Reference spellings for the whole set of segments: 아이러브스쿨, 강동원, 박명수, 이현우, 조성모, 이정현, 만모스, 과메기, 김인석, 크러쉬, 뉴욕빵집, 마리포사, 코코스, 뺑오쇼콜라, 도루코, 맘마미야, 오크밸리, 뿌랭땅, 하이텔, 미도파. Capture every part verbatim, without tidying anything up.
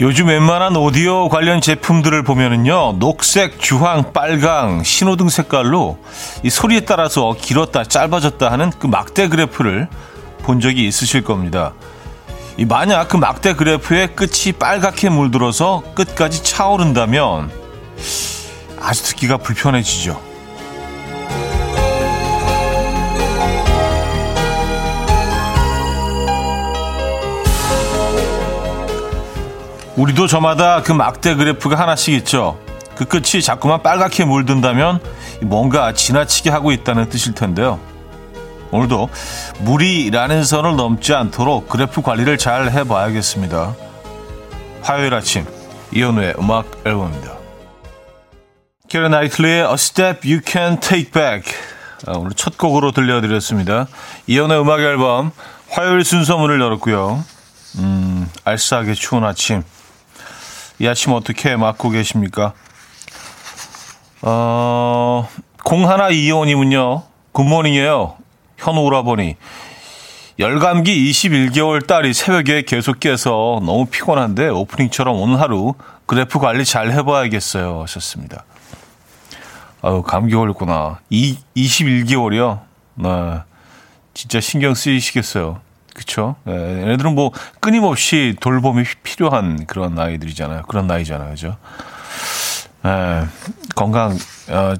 요즘 웬만한 오디오 관련 제품들을 보면은요, 녹색, 주황, 빨강, 신호등 색깔로 이 소리에 따라서 길었다, 짧아졌다 하는 그 막대 그래프를 본 적이 있으실 겁니다. 이 만약 그 막대 그래프의 끝이 빨갛게 물들어서 끝까지 차오른다면 아주 듣기가 불편해지죠. 우리도 저마다 그 막대 그래프가 하나씩 있죠. 그 끝이 자꾸만 빨갛게 물든다면 뭔가 지나치게 하고 있다는 뜻일 텐데요. 오늘도 무리라는 선을 넘지 않도록 그래프 관리를 잘 해봐야겠습니다. 화요일 아침 이현우의 음악 앨범입니다. Keira Knightley의 A Step You Can Take Back, 오늘 첫 곡으로 들려드렸습니다. 이현우의 음악 앨범 화요일 순서 문을 열었고요. 음, 알싸하게 추운 아침, 이 아침 어떻게 맞고 계십니까? 어, 공일이오님은요, 굿모닝이에요. 현우 오라버니, 열감기 이십일 개월 딸이 새벽에 계속 깨서 너무 피곤한데 오프닝처럼 오늘 하루 그래프 관리 잘 해봐야겠어요 하셨습니다. 아유, 감기 걸렸구나. 이, 이십일 개월이요? 네, 진짜 신경 쓰이시겠어요. 그렇죠. 예, 얘네들은 뭐 끊임없이 돌봄이 필요한 그런 아이들이잖아요. 그런 나이잖아요, 그죠? 예, 건강 어,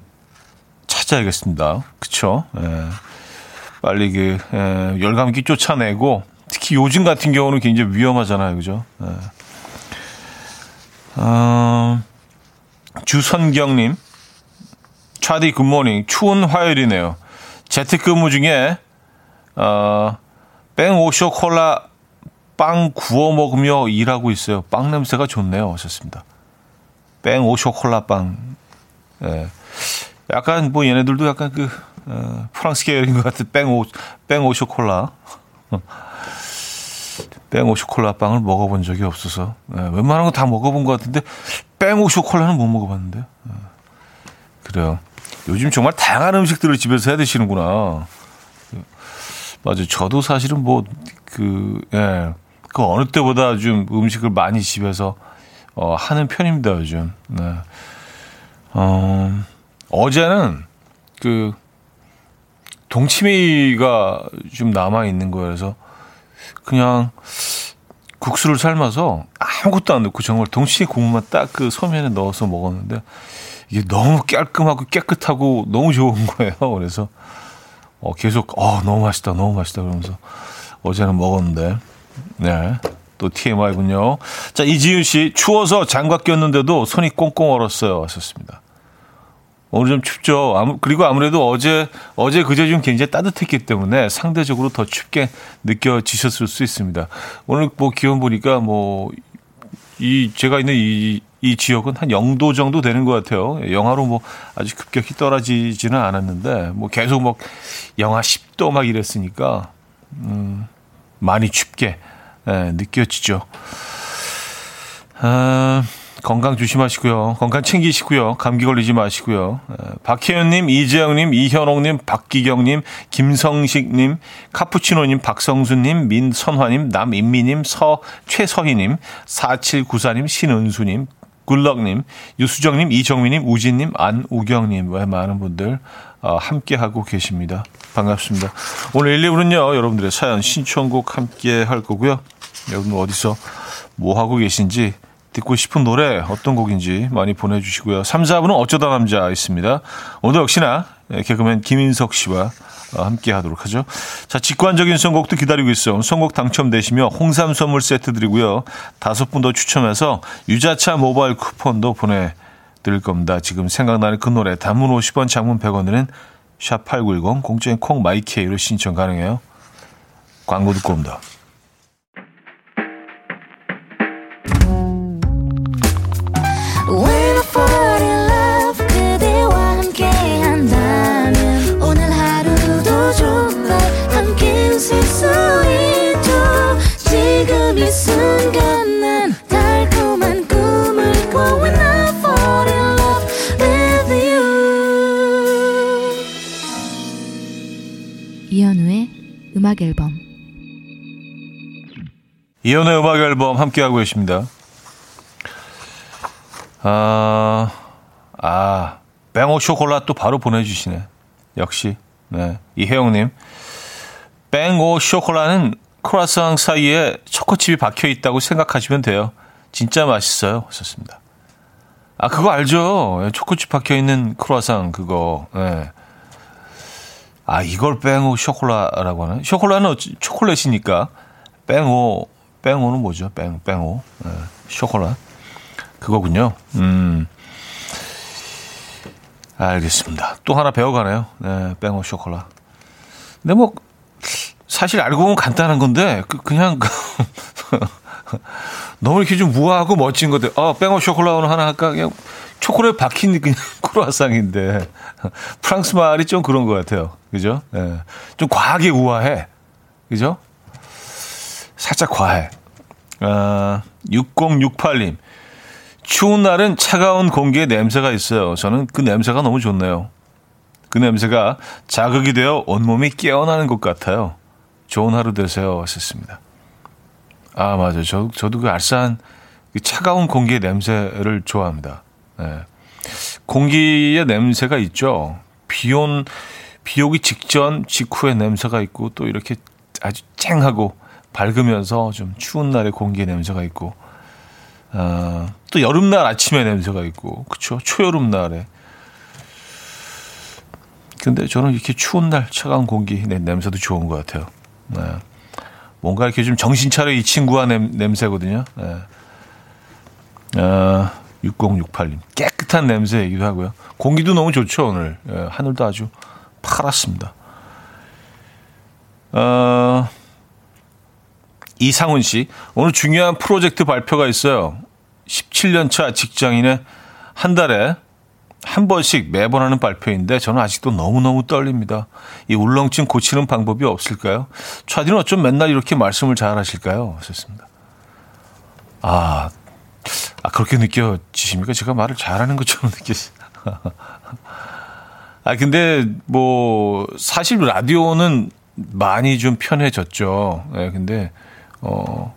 찾아야겠습니다. 그렇죠. 예, 빨리 그 예, 열감기 쫓아내고, 특히 요즘 같은 경우는 굉장히 위험하잖아요, 그죠? 예. 어, 주선경님, 차디 굿모닝, 추운 화요일이네요. 재택근무 중에 어. 뺑오쇼 콜라 빵 구워 먹으며 일하고 있어요. 빵 냄새가 좋네요 하셨습니다. 뺑오쇼 콜라 빵. 예. 약간 뭐 얘네들도 약간 그 어, 프랑스 계열인 것 같은 뺑오 뺑오쇼 콜라. 뺑오쇼 콜라 빵을 먹어본 적이 없어서, 예, 웬만한 거 다 먹어본 것 같은데 뺑오쇼 콜라는 못 먹어봤는데요. 예. 그래요. 요즘 정말 다양한 음식들을 집에서 해 드시는구나. 맞아요. 저도 사실은 뭐, 그, 예, 그 어느 때보다 좀 음식을 많이 집에서, 어, 하는 편입니다, 요즘. 네. 어, 어제는 그, 동치미가 좀 남아있는 거예요. 그래서 그냥 국수를 삶아서 아무것도 안 넣고 정말 동치미 국물만 딱 그 소면에 넣어서 먹었는데, 이게 너무 깔끔하고 깨끗하고 너무 좋은 거예요. 그래서, 어, 계속, 어, 너무 맛있다, 너무 맛있다, 그러면서 어제는 먹었는데. 네. 또 티엠아이군요. 자, 이지윤 씨, 추워서 장갑 꼈는데도 손이 꽁꽁 얼었어요 하셨습니다. 오늘 좀 춥죠. 아무, 그리고 아무래도 어제, 어제 그제 좀 굉장히 따뜻했기 때문에 상대적으로 더 춥게 느껴지셨을 수 있습니다. 오늘 뭐 기온 보니까 뭐, 이, 제가 있는 이, 이 지역은 한 영도 정도 되는 것 같아요. 영하로 뭐 아주 급격히 떨어지지는 않았는데, 뭐 계속 막 영하 십 도 막 이랬으니까, 음, 많이 춥게, 예, 느껴지죠. 아, 건강 조심하시고요. 건강 챙기시고요. 감기 걸리지 마시고요. 박혜연님, 이재영님, 이현옥님, 박기경님, 김성식님, 카푸치노님, 박성수님, 민선화님, 남인미님, 서, 최서희님, 사칠구사님, 신은수님, 굴럭님, 유수정님, 이정민님, 우진님, 안우경님, 외 많은 분들 함께하고 계십니다. 반갑습니다. 오늘 일, 이 부는요, 여러분들의 사연 신청곡 함께 할 거고요. 여러분 어디서 뭐 하고 계신지, 듣고 싶은 노래 어떤 곡인지 많이 보내주시고요. 삼, 사 부는 어쩌다 남자 있습니다. 오늘 역시나 개그맨 김인석 씨와 함께 하도록 하죠. 자, 직관적인 선곡도 기다리고 있어요. 선곡 당첨되시며 홍삼 선물 세트 드리고요. 다섯 분 더 추첨해서 유자차 모바일 쿠폰도 보내드릴 겁니다. 지금 생각나는 그 노래, 단문 오십 원, 장문 백 원은 샵 팔구일공, 공짜인 콩 마이케이로 신청 가능해요. 광고 듣고 옵니다. 이현우의 음악 앨범. 이현우의 음악 앨범 함께하고 계십니다. 아, 아, 뱅오 쇼콜라또 바로 보내주시네. 역시, 네. 이혜영님. 뱅오 쇼콜라는 크루아상 사이에 초코칩이 박혀 있다고 생각하시면 돼요. 진짜 맛있어요. 썼습니다. 아, 그거 알죠? 초코칩 박혀 있는 크루아상, 그거. 네. 아, 이걸 뱅오 쇼콜라라고 하나? 쇼콜라는 초콜릿이니까. 뱅오, 뱅오는 뭐죠? 뱅, 뱅오. 네. 쇼콜라. 그거군요. 음. 알겠습니다. 또 하나 배워가네요. 네, 뱅오 쇼콜라. 근데 뭐, 사실 알고 보면 간단한 건데, 그, 그냥, 너무 이렇게 좀 우아하고 멋진 것들. 어, 뱅오 쇼콜라 오늘 하나 할까? 그냥 초콜릿 박힌 그냥 크루아상인데. 프랑스 말이 좀 그런 것 같아요. 그죠? 네. 좀 과하게 우아해. 그죠? 살짝 과해. 아, 육공육팔 님. 추운 날은 차가운 공기에 냄새가 있어요. 저는 그 냄새가 너무 좋네요. 그 냄새가 자극이 되어 온몸이 깨어나는 것 같아요. 좋은 하루 되세요. 하셨습니다. 아, 맞아요. 저, 저도 그 알싸한 그 차가운 공기의 냄새를 좋아합니다. 네. 공기의 냄새가 있죠. 비온, 비 오기 직전 직후의 냄새가 있고 또 이렇게 아주 쨍하고 밝으면서 좀 추운 날의 공기의 냄새가 있고 어, 또 여름날 아침에 냄새가 있고 그렇죠. 초여름날에. 근데 저는 이렇게 추운 날 차가운 공기 네, 냄새도 좋은 것 같아요. 네. 뭔가 이렇게 좀 정신 차려 이 친구와 냄, 냄새거든요. 네. 어, 육공육팔 님 깨끗한 냄새이기도 하고요. 공기도 너무 좋죠 오늘. 네, 하늘도 아주 파랗습니다. 어... 이상훈 씨, 오늘 중요한 프로젝트 발표가 있어요. 십칠 년 차 직장인의 한 달에 한 번씩 매번 하는 발표인데 저는 아직도 너무너무 떨립니다. 이 울렁증 고치는 방법이 없을까요? 차디는 어쩜 맨날 이렇게 말씀을 잘 하실까요? 좋습니다. 아, 아, 그렇게 느껴지십니까? 제가 말을 잘하는 것처럼 느껴지세요. 아, 근데 뭐 사실 라디오는 많이 좀 편해졌죠. 예, 네, 근데 어,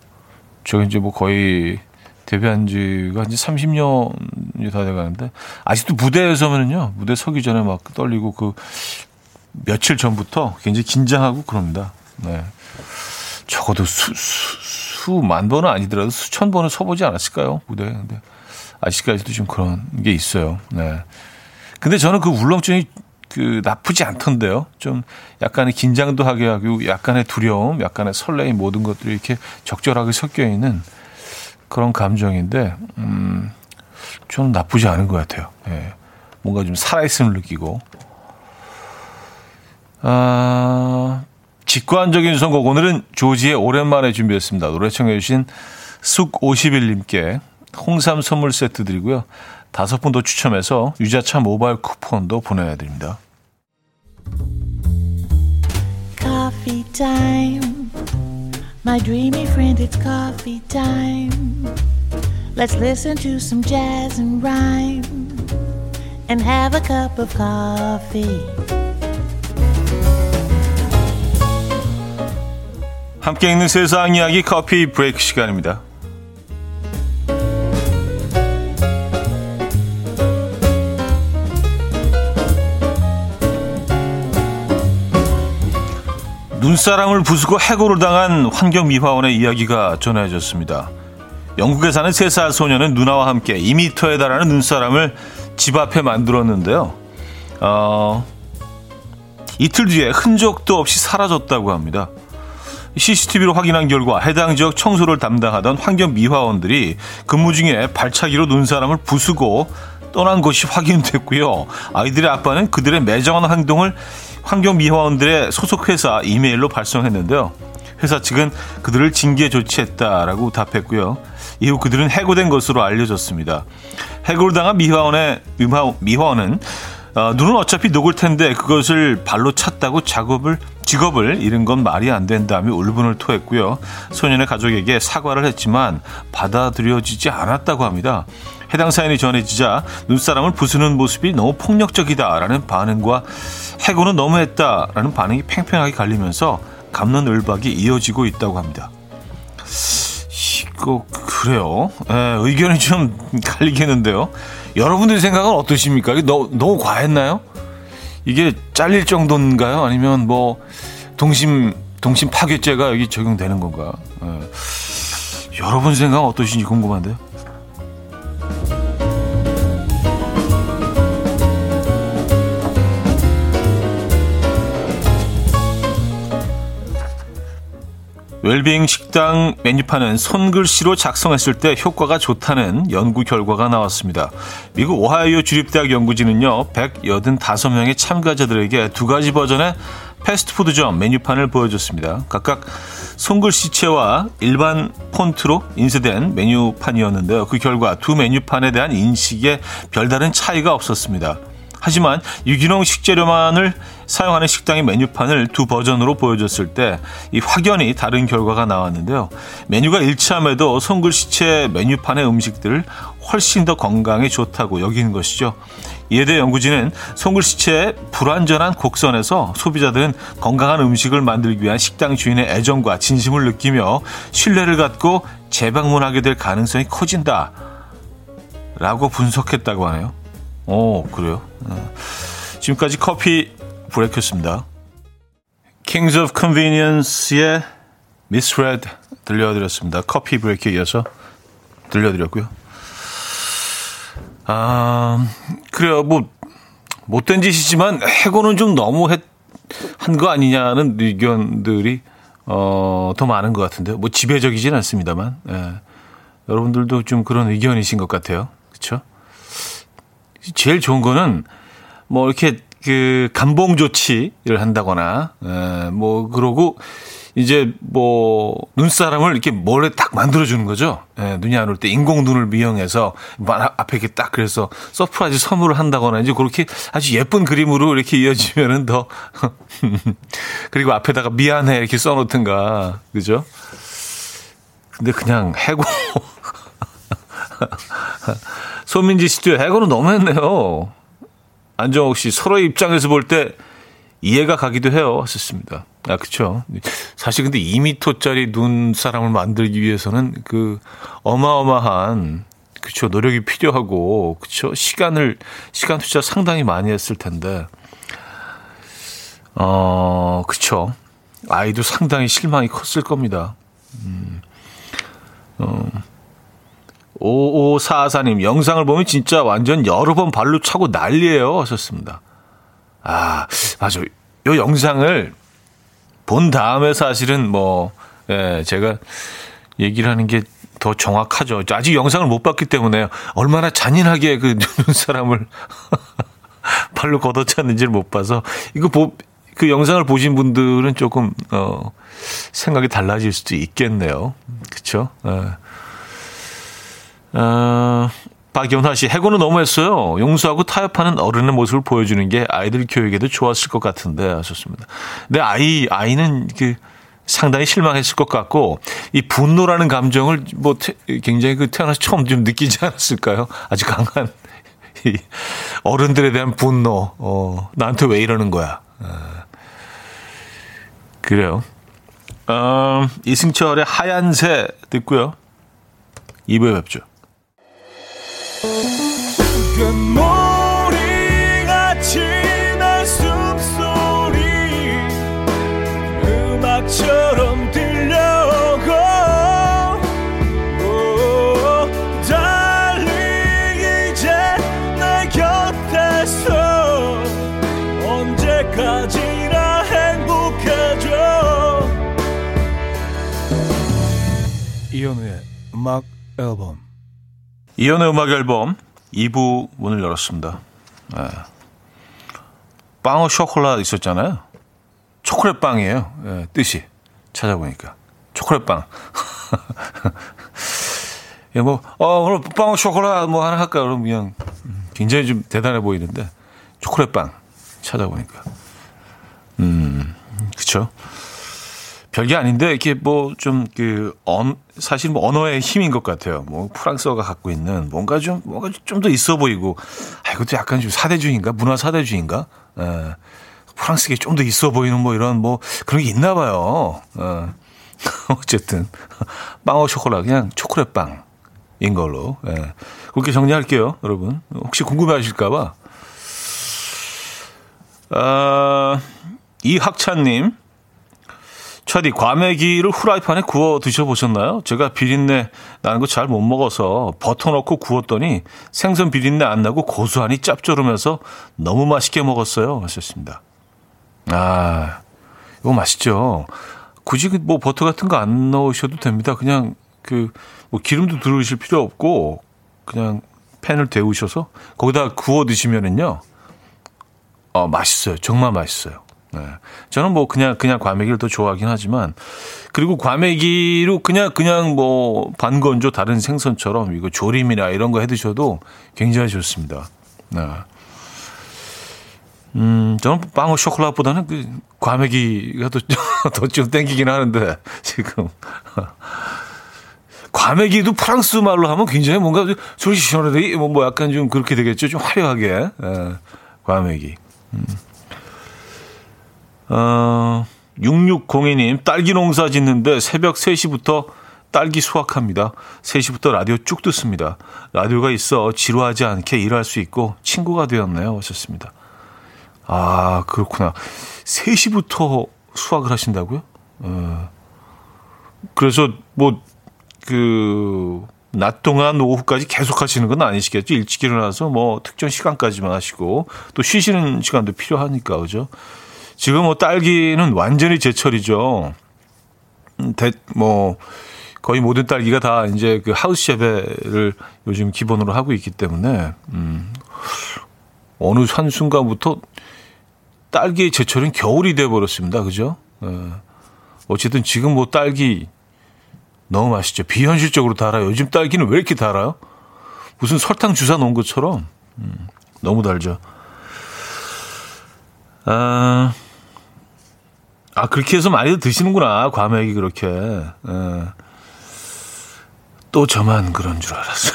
저 이제 뭐 거의 데뷔한 지가 이제 삼십 년이 다 돼가는데, 아직도 무대에서면은요, 무대 서기 전에 막 떨리고 그 며칠 전부터 굉장히 긴장하고 그럽니다. 네. 적어도 수, 수, 수만 번은 아니더라도 수천 번은 서보지 않았을까요? 무대에. 근데 아직까지도 좀 그런 게 있어요. 네. 근데 저는 그 울렁증이 그 나쁘지 않던데요. 좀 약간의 긴장도 하게 하고 약간의 두려움, 약간의 설레임 모든 것들이 이렇게 적절하게 섞여 있는 그런 감정인데 음, 저는 나쁘지 않은 것 같아요. 예. 뭔가 좀 살아있음을 느끼고 아, 직관적인 선곡 오늘은 조지의 오랜만에 준비했습니다. 노래 청해 주신 숙오십일 님께 홍삼 선물 세트 드리고요. 다섯 분 더 추첨해서 유자차 모바일 쿠폰도 보내드립니다. Coffee time. My dreamy friend, it's coffee time. Let's listen to some jazz and rhyme and have a cup of coffee. 함께 읽는 세상 이야기 커피 브레이크 시간입니다. 눈사람을 부수고 해고를 당한 환경미화원의 이야기가 전해졌습니다. 영국에 사는 세 살 소녀는 누나와 함께 이 미터에 달하는 눈사람을 집 앞에 만들었는데요. 어, 이틀 뒤에 흔적도 없이 사라졌다고 합니다. 씨씨티비로 확인한 결과 해당 지역 청소를 담당하던 환경미화원들이 근무 중에 발차기로 눈사람을 부수고 떠난 것이 확인됐고요. 아이들의 아빠는 그들의 매정한 행동을 환경미화원들의 소속회사 이메일로 발송했는데요. 회사 측은 그들을 징계 조치했다라고 답했고요. 이후 그들은 해고된 것으로 알려졌습니다. 해고를 당한 미화원의, 미화원은 어, 눈은 어차피 녹을 텐데 그것을 발로 찼다고 작업을, 직업을 잃은 건 말이 안 된다며 울분을 토했고요. 소년의 가족에게 사과를 했지만 받아들여지지 않았다고 합니다. 해당 사연이 전해지자 눈사람을 부수는 모습이 너무 폭력적이다라는 반응과 해고는 너무했다라는 반응이 팽팽하게 갈리면서 갑론을박이 이어지고 있다고 합니다. 이거 그래요. 에, 의견이 좀 갈리겠는데요. 여러분들 생각은 어떠십니까? 이게 너, 너무 과했나요? 이게 잘릴 정도인가요? 아니면 뭐 동심 동심 파괴죄가 여기 적용되는 건가? 에, 여러분 생각은 어떠신지 궁금한데요. 웰빙 식당 메뉴판은 손글씨로 작성했을 때 효과가 좋다는 연구 결과가 나왔습니다. 미국 오하이오 주립대학 연구진은요, 백팔십오 명의 참가자들에게 두 가지 버전의 패스트푸드점 메뉴판을 보여줬습니다. 각각 손글씨체와 일반 폰트로 인쇄된 메뉴판이었는데요. 그 결과 두 메뉴판에 대한 인식에 별다른 차이가 없었습니다. 하지만 유기농 식재료만을 사용하는 식당의 메뉴판을 두 버전으로 보여줬을 때 이 확연히 다른 결과가 나왔는데요. 메뉴가 일치함에도 손글씨체 메뉴판의 음식들을 훨씬 더 건강에 좋다고 여기는 것이죠. 이에 대해 연구진은 손글씨체의 불완전한 곡선에서 소비자들은 건강한 음식을 만들기 위한 식당 주인의 애정과 진심을 느끼며 신뢰를 갖고 재방문하게 될 가능성이 커진다 라고 분석했다고 하네요. 오, 그래요? 지금까지 커피 브레이크였습니다. Kings of Convenience의 Miss Red 들려드렸습니다. 커피 브레이크에 이어서 들려드렸고요. 아, 그래요. 뭐 못된 짓이지만 해고는 좀 너무 했, 한 거 아니냐는 의견들이 어, 더 많은 것 같은데요. 뭐 지배적이진 않습니다만, 예. 여러분들도 좀 그런 의견이신 것 같아요. 그렇죠? 제일 좋은 거는 뭐 이렇게 그 감봉 조치를 한다거나 에 뭐 그러고 이제 뭐 눈사람을 이렇게 몰래 딱 만들어 주는 거죠. 에 눈이 안 올 때 인공 눈을 미용해서 앞에 이렇게 딱 그래서 서프라이즈 선물을 한다거나 이제 그렇게 아주 예쁜 그림으로 이렇게 이어지면은 더 그리고 앞에다가 미안해 이렇게 써놓든가 그죠? 근데 그냥 해고. 소민지 씨도 해고는 너무했네요. 안정옥 씨 서로의 입장에서 볼 때 이해가 가기도 해요. 하셨습니다. 아 그렇죠. 사실 근데 이 미터짜리 눈사람을 만들기 위해서는 그 어마어마한 그렇죠 노력이 필요하고 그렇죠 시간을 시간 투자 상당히 많이 했을 텐데 어 그렇죠 아이도 상당히 실망이 컸을 겁니다. 음, 어. 오오사사님 영상을 보면 진짜 완전 여러 번 발로 차고 난리예요 하셨습니다. 아 맞아 요 영상을 본 다음에 사실은 뭐 예, 제가 얘기를 하는 게 더 정확하죠. 아직 영상을 못 봤기 때문에 얼마나 잔인하게 그 눈사람을 발로 걷어찼는지를 못 봐서 이거 보, 그 영상을 보신 분들은 조금 어, 생각이 달라질 수도 있겠네요. 그렇죠? 예. 어, 박연화 씨, 해고는 너무했어요. 용서하고 타협하는 어른의 모습을 보여주는 게 아이들 교육에도 좋았을 것 같은데 하셨습니다. 근데 아이 아이는 그 상당히 실망했을 것 같고 이 분노라는 감정을 뭐 태, 굉장히 그 태어나서 처음 좀 느끼지 않았을까요? 아주 강한 이 어른들에 대한 분노. 어, 나한테 왜 이러는 거야? 어, 그래요. 어, 이승철의 하얀 새 듣고요. 이 부에 뵙죠. 괴물이같이 날 숨소리 음악처럼 들려오고 달리 이제 내 곁에서 언제까지나 행복해져 이현우의 음악 앨범 이현우의 음악 앨범 이 부 문을 열었습니다. 예. 빵어 쇼콜라 있었잖아요. 초콜릿 빵이에요. 예, 뜻이 찾아보니까 초콜릿 빵. 예, 뭐 어, 오늘 빵어 쇼콜라 뭐 하나 할까 그럼 그냥 굉장히 좀 대단해 보이는데 초콜릿 빵 찾아보니까 음 그렇죠. 별게 아닌데 이게 뭐 좀 그 언 사실 뭐 언어의 힘인 것 같아요. 뭐 프랑스어가 갖고 있는 뭔가 좀 뭔가 좀 더 있어 보이고, 아 이것도 약간 좀 사대주의인가 문화 사대주의인가? 에, 프랑스계 좀 더 있어 보이는 뭐 이런 뭐 그런 게 있나 봐요. 에, 어쨌든 빵어 초콜라 그냥 초콜릿 빵 인 걸로. 예. 그렇게 정리할게요, 여러분. 혹시 궁금해하실까봐. 아, 이학찬님, 차디, 과메기를 후라이팬에 구워 드셔보셨나요? 제가 비린내 나는 거 잘 못 먹어서 버터 넣고 구웠더니 생선 비린내 안 나고 고소하니 짭조름해서 너무 맛있게 먹었어요. 하셨습니다. 아, 이거 맛있죠. 굳이 뭐 버터 같은 거 안 넣으셔도 됩니다. 그냥 그 뭐 기름도 두르실 필요 없고 그냥 팬을 데우셔서 거기다 구워 드시면은요, 어, 맛있어요. 정말 맛있어요. 네. 저는 뭐 그냥 그냥 과메기를 더 좋아하긴 하지만, 그리고 과메기로 그냥 그냥 뭐 반건조 다른 생선처럼 이거 조림이나 이런 거 해 드셔도 굉장히 좋습니다. 네. 음, 저는 빵어 쇼콜라보다는 그 과메기가 더 더 좀 땡기긴 하는데 지금. 과메기도 프랑스 말로 하면 굉장히 뭔가 솔직히 시원하게 뭐 약간 좀 그렇게 되겠죠. 좀 화려하게. 예, 과메기. 음. 어, 육육공이 님, 딸기 농사 짓는데 새벽 세 시부터 딸기 수확합니다. 세 시부터 라디오 쭉 듣습니다. 라디오가 있어 지루하지 않게 일할 수 있고 친구가 되었네요. 하셨습니다. 아, 그렇구나. 세 시부터 수확을 하신다고요? 어. 그래서 뭐 그 낮 동안 오후까지 계속 하시는 건 아니시겠죠? 일찍 일어나서 뭐 특정 시간까지만 하시고 또 쉬시는 시간도 필요하니까, 그죠? 지금 뭐 딸기는 완전히 제철이죠. 대, 뭐 거의 모든 딸기가 다 이제 그 하우스 재배를 요즘 기본으로 하고 있기 때문에, 음, 어느 한 순간부터 딸기의 제철은 겨울이 돼 버렸습니다, 그죠? 예. 어쨌든 지금 뭐 딸기 너무 맛있죠. 비현실적으로 달아요. 요즘 딸기는 왜 이렇게 달아요? 무슨 설탕 주사 놓은 것처럼. 음, 너무 달죠. 아, 아, 그렇게 해서 많이 드시는구나, 과메기 그렇게. 에. 또 저만 그런 줄 알았어.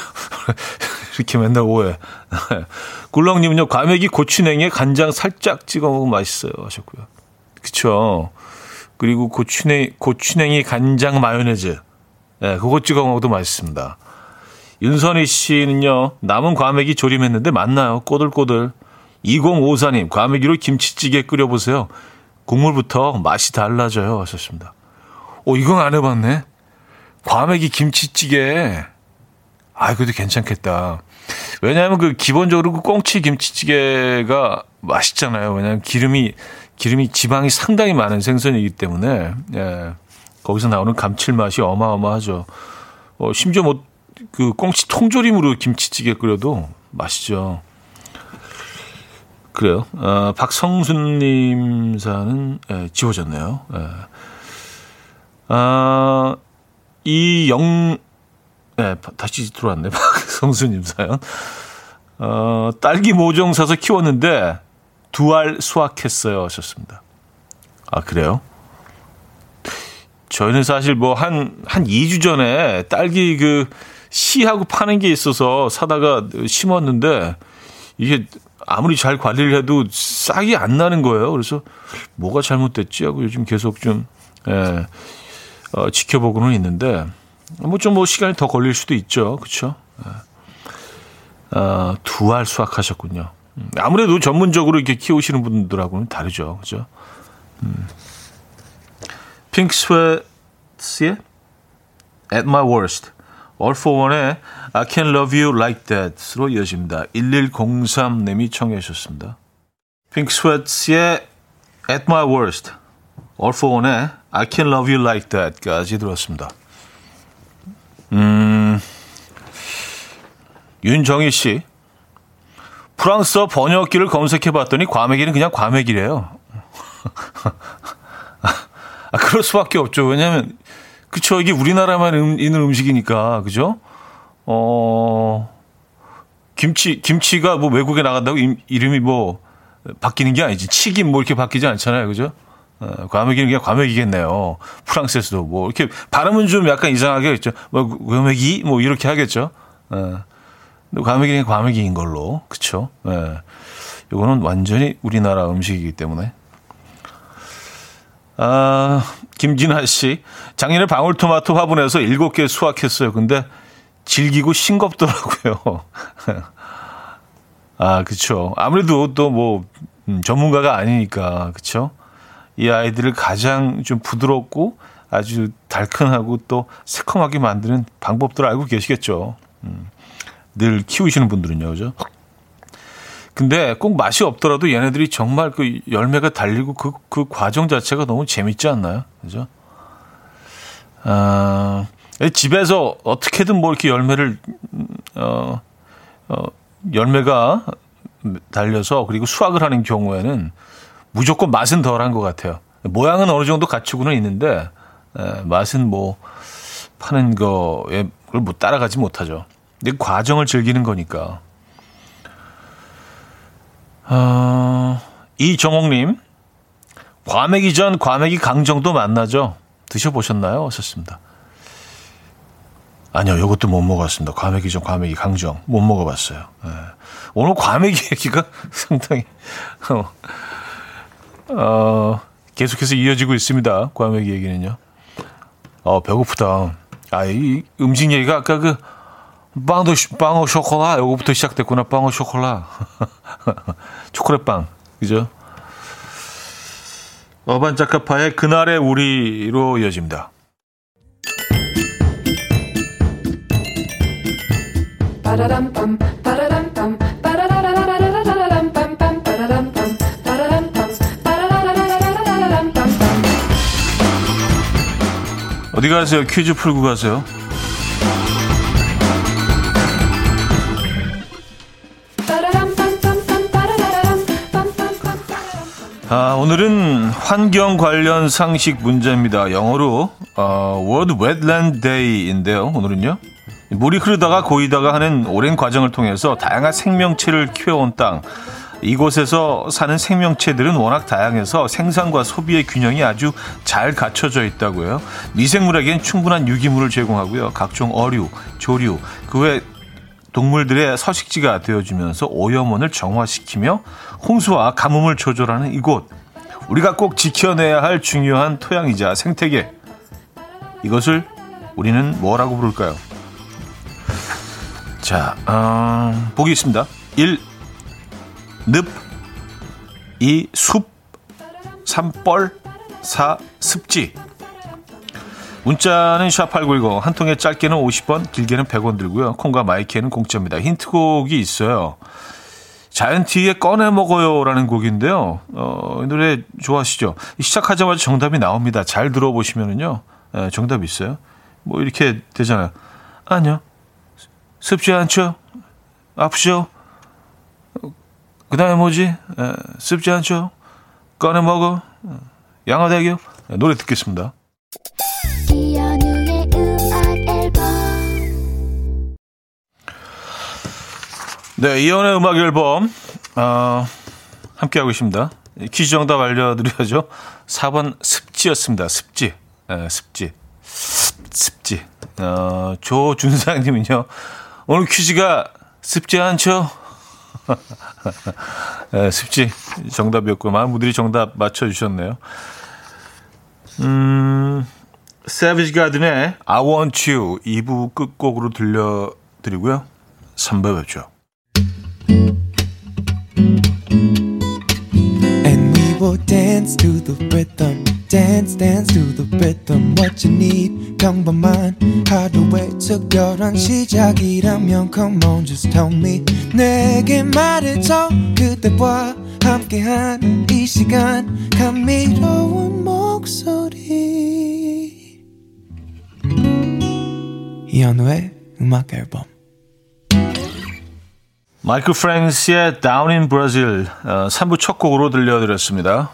이렇게 맨날 오해. 꿀렁님은요, 과메기 고추냉이에 간장 살짝 찍어 먹으면 맛있어요. 하셨고요. 그쵸. 그리고 고추냉이, 고추냉이 간장 마요네즈. 네, 그거 찍어 먹어도 맛있습니다. 윤선희 씨는요, 남은 과메기 조림했는데 맞나요? 꼬들꼬들. 이공오사 님, 과메기로 김치찌개 끓여보세요. 국물부터 맛이 달라져요. 하셨습니다. 오, 이건 안 해봤네. 과메기 김치찌개. 아, 그래도 괜찮겠다. 왜냐하면 그 기본적으로 그 꽁치 김치찌개가 맛있잖아요. 왜냐하면 기름이, 기름이 지방이 상당히 많은 생선이기 때문에, 예. 거기서 나오는 감칠맛이 어마어마하죠. 어, 심지어 뭐, 그, 꽁치 통조림으로 김치찌개 끓여도 맛있죠. 그래요. 어, 박성순님 사는, 예, 지워졌네요. 예. 아, 이영, 예, 다시 들어왔네. 박성순님 사연. 어, 딸기 모종 사서 키웠는데 두 알 수확했어요. 하셨습니다. 아, 그래요? 저희는 사실 뭐 한, 한 이 주 전에 딸기 그 씨하고 파는 게 있어서 사다가 심었는데 이게 아무리 잘 관리를 해도 싹이 안 나는 거예요. 그래서 뭐가 잘못됐지 하고 요즘 계속 좀, 예, 어, 지켜보고는 있는데 뭐 좀 뭐 시간이 더 걸릴 수도 있죠. 그쵸? 예. 어, 두 알 수확하셨군요. 아무래도 전문적으로 이렇게 키우시는 분들하고는 다르죠. 그죠? 음. 핑크 스웨트의 At My Worst, All For One의 I Can Love You Like That으로 이어집니다. 일일공삼 님이 청해 주셨습니다. 핑크 스웨트의 At My Worst, All For One의 I Can Love You Like That까지 들었습니다. 음, 윤정희 씨, 프랑스어 번역기를 검색해봤더니 과메기는 그냥 과메기래요. 아, 그럴 수밖에 없죠. 왜냐하면 그쵸, 이게 우리나라만 음, 있는 음식이니까, 그죠? 어, 김치 김치가 뭐 외국에 나간다고 이, 이름이 뭐 바뀌는 게 아니지. 치김 뭐 이렇게 바뀌지 않잖아요, 그죠? 어, 과메기는 그냥 과메기겠네요. 프랑스에서도 뭐 이렇게 발음은 좀 약간 이상하게 있죠. 뭐 과메기 뭐 이렇게 하겠죠. 어. 과메기는 과메기인 걸로, 그렇죠? 예. 이거는 완전히 우리나라 음식이기 때문에. 아, 김진아 씨, 작년에 방울토마토 화분에서 일곱 개 수확했어요. 근데 질기고 싱겁더라고요. 아, 그렇죠. 아무래도 또 뭐 전문가가 아니니까, 그렇죠. 이 아이들을 가장 좀 부드럽고 아주 달큰하고 또 새콤하게 만드는 방법들을 알고 계시겠죠. 음, 늘 키우시는 분들은요, 그죠? 근데 꼭 맛이 없더라도 얘네들이 정말 그 열매가 달리고 그, 그 과정 자체가 너무 재밌지 않나요? 그죠? 아, 집에서 어떻게든 뭐 이렇게 열매를, 어, 어, 열매가 달려서 그리고 수확을 하는 경우에는 무조건 맛은 덜한 것 같아요. 모양은 어느 정도 갖추고는 있는데, 에, 맛은 뭐 파는 거에 뭐 따라가지 못하죠. 근데 과정을 즐기는 거니까. 어, 이정옥님, 과메기 전 과메기 강정도 만나죠. 드셔보셨나요? 하셨습니다. 아니요, 이것도 못 먹었습니다. 과메기 전 과메기 강정 못 먹어봤어요. 에. 오늘 과메기 얘기가 상당히 어, 어, 계속해서 이어지고 있습니다. 과메기 얘기는요. 어, 배고프다. 아, 이 음식 얘기가 아까 그 빵도 빵어 쇼콜라 요거부터 시작됐구나. 빵어 쇼콜라. 초콜릿빵. 그죠? 어반자카파의 그날의 우리로 이어집니다. 어디 가세요? 퀴즈 풀고 가세요. 아, 오늘은 환경 관련 상식 문제입니다. 영어로 어, World Wetland Day인데요. 오늘은요, 물이 흐르다가 고이다가 하는 오랜 과정을 통해서 다양한 생명체를 키워온 땅. 이곳에서 사는 생명체들은 워낙 다양해서 생산과 소비의 균형이 아주 잘 갖춰져 있다고요. 미생물에겐 충분한 유기물을 제공하고요. 각종 어류, 조류, 그 외 동물들의 서식지가 되어주면서 오염원을 정화시키며 홍수와 가뭄을 조절하는 이곳. 우리가 꼭 지켜내야 할 중요한 토양이자 생태계. 이것을 우리는 뭐라고 부를까요? 자, 어, 보기 있습니다. 일. 늪. 이. 숲. 삼. 뻘. 사. 습지. 문자는 샵팔구일공, 한 통에 짧게는 오십 원, 길게는 백 원 들고요. 콩과 마이키에는 공짜입니다. 힌트곡이 있어요. 자이언티의 꺼내 먹어요라는 곡인데요. 어, 이 노래 좋아하시죠? 시작하자마자 정답이 나옵니다. 잘 들어보시면은요, 네, 정답이 있어요. 뭐 이렇게 되잖아요. 아니요, 습지 않죠? 아프죠? 그 다음에 뭐지? 에, 습지 않죠? 꺼내 먹어. 양화대교. 네, 노래 듣겠습니다. 이현우의 음악 앨범. 네, 이현우의 음악 앨범 어, 함께하고 계십니다. 퀴즈 정답 알려드려야죠. 사 번 습지였습니다. 습지. 네, 습지. 습지. 어, 조준상님은요, 오늘 퀴즈가 습지 않죠? 네, 습지 정답이었고 많은 분들이 정답 맞춰주셨네요. 음, Savage Garden의 I Want You 이 부 끝곡으로 들려드리고요. 삼 부에 뵙죠. And we will dance to the rhythm. Dance, dance to the rhythm. What you need, 평범한 하루의 특별한 시작이라면 come on, just tell me. 내게 말해줘, 그대와 함께한 이 시간, 감미로운 목소리. 이현우의 음악 앨범. 마이클 프랭스의 Down in Brazil 삼 부 첫 곡으로 들려드렸습니다.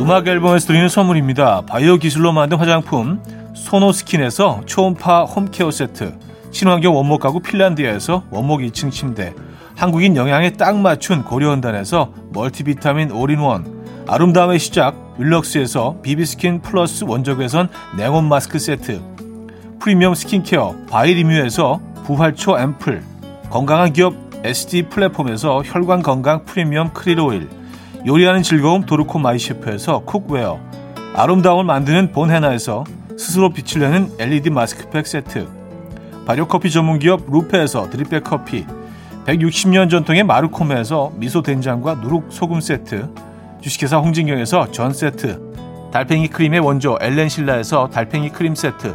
음악 앨범에서 드리는 선물입니다. 바이오 기술로 만든 화장품 소노스킨에서 초음파 홈케어 세트, 친환경 원목 가구 핀란디아에서 원목 이 층 침대, 한국인 영양에 딱 맞춘 고려원단에서 멀티비타민 올인원, 아름다움의 시작 윌럭스에서 비비스킨 플러스 원적외선 냉온 마스크 세트, 프리미엄 스킨케어 바이리뮤에서 부활초 앰플, 건강한 기업 에스디 플랫폼에서 혈관 건강 프리미엄 크릴 오일, 요리하는 즐거움 도루코 마이셰프에서 쿡웨어, 아름다움을 만드는 본헤나에서 스스로 빛을 내는 엘이디 마스크팩 세트, 발효커피 전문기업 루페에서 드립백 커피, 백육십 년 전통의 마루코메에서 미소된장과 누룩소금 세트, 주식회사 홍진경에서 전세트, 달팽이 크림의 원조 엘렌실라에서 달팽이 크림 세트,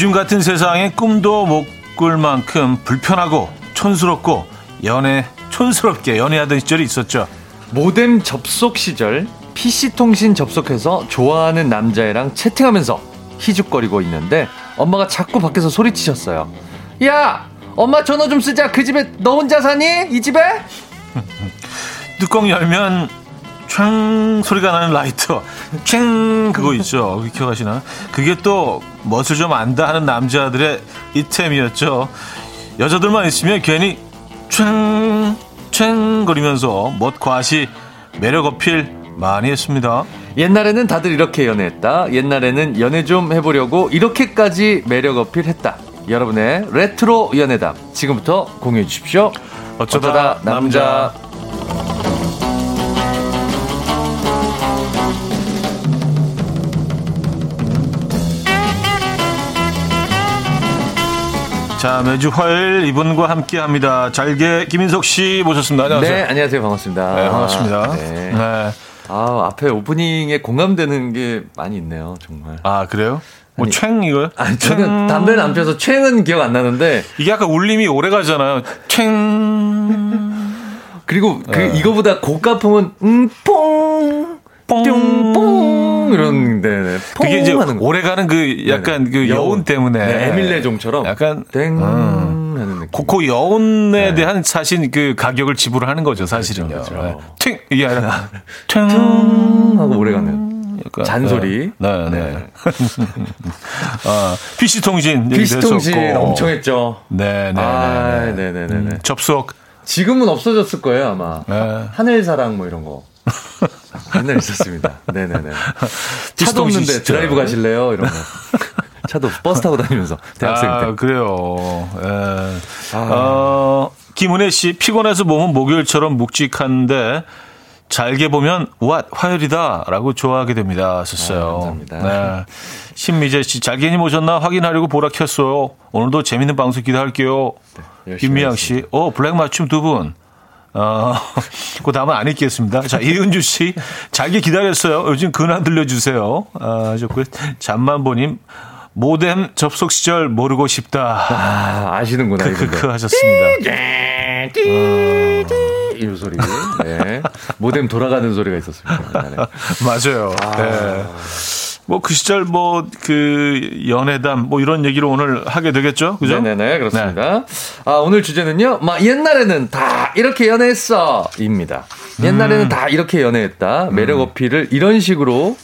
요즘 같은 세상에 꿈도 못 꿀 만큼 불편하고 촌스럽고 연애 촌스럽게 연애하던 시절이 있었죠. 모뎀 접속 시절 피씨통신 접속해서 좋아하는 남자애랑 채팅하면서 희죽거리고 있는데 엄마가 자꾸 밖에서 소리치셨어요. 야! 엄마 전화 좀 쓰자. 그 집에 너 혼자 사니? 이 집에? 뚜껑 열면 촤 소리가 나는 라이터 촤 그거 있죠. 기억하시나? 그게 또 멋을 좀 안다 하는 남자들의 이템이었죠. 여자들만 있으면 괜히 촤 촤 거리면서 멋 과시 매력 어필 많이 했습니다. 옛날에는 다들 이렇게 연애했다. 옛날에는 연애 좀 해보려고 이렇게까지 매력 어필했다. 여러분의 레트로 연애담 지금부터 공유해 주십시오. 어쩌다, 어쩌다 남자, 남자. 자, 매주 화요일 이분과 함께합니다. 잘게 김인석 씨 모셨습니다. 안녕하세요. 네, 안녕하세요. 반갑습니다. 네, 반갑습니다. 아, 네. 네. 아, 앞에 오프닝에 공감되는 게 많이 있네요, 정말. 아, 그래요? 뭐 챙 이거요? 아니, 저는 담배는 안 피워서 챙은 기억 안 나는데 이게 약간 울림이 오래 가잖아요. 챙. 그리고 그 네. 이거보다 고가품은 음 뽕. 뿅뽕 이런데 그게 이제 오래가는 그 약간 네네. 그 여운 때문에 네, 에밀레 종처럼 약간 땡 음. 하는 느낌. 고코 여운에 네. 대한 사실 그 가격을 지불하는 거죠 사실은요. 그렇죠, 그렇죠. 네. 튕 이게 아니라 튕 하고 오래가는 잔소리. 네네. 네, 네. 아, 피씨 통신 피씨 통신 엄청 했죠. 네네네. 아, 네네네. 음, 접속 지금은 없어졌을 거예요 아마. 네. 하늘 사랑 뭐 이런 거. 옛날에 있었습니다. 네네네. 차도 없는데 드라이브 가실래요? 이런 거. 차도 버스 타고 다니면서 대학생 아, 때. 그래요. 예. 아. 어, 김은혜 씨 피곤해서 몸은 목요일처럼 묵직한데 잘게 보면 왓 화요일이다라고 좋아하게 됩니다. 썼어요. 아, 감사합니다. 네. 신미재 씨 잘게님 오셨나 확인하려고 보라 켰어요. 오늘도 재밌는 방송 기대할게요. 네, 김미양 씨, 오 블랙 맞춤 두 분. 어, 그 다음은 안 읽겠습니다. 자, 이은주 씨, 잘게 기다렸어요. 요즘 근황 들려주세요. 아, 좋고요. 잠만보님, 모뎀 접속 시절 모르고 싶다. 아, 아시는구나. 크크크 하셨습니다. 이 소리. 네. 모뎀 돌아가는 소리가 있었습니다. 네. 맞아요. 아. 네. 뭐 그 시절 뭐 그 연애담 뭐 이런 얘기로 오늘 하게 되겠죠, 그죠? 네네네 그렇습니다. 네. 아 오늘 주제는요, 막 옛날에는 다 이렇게 연애했어입니다. 옛날에는 음. 다 이렇게 연애했다. 매력 어필을 이런 식으로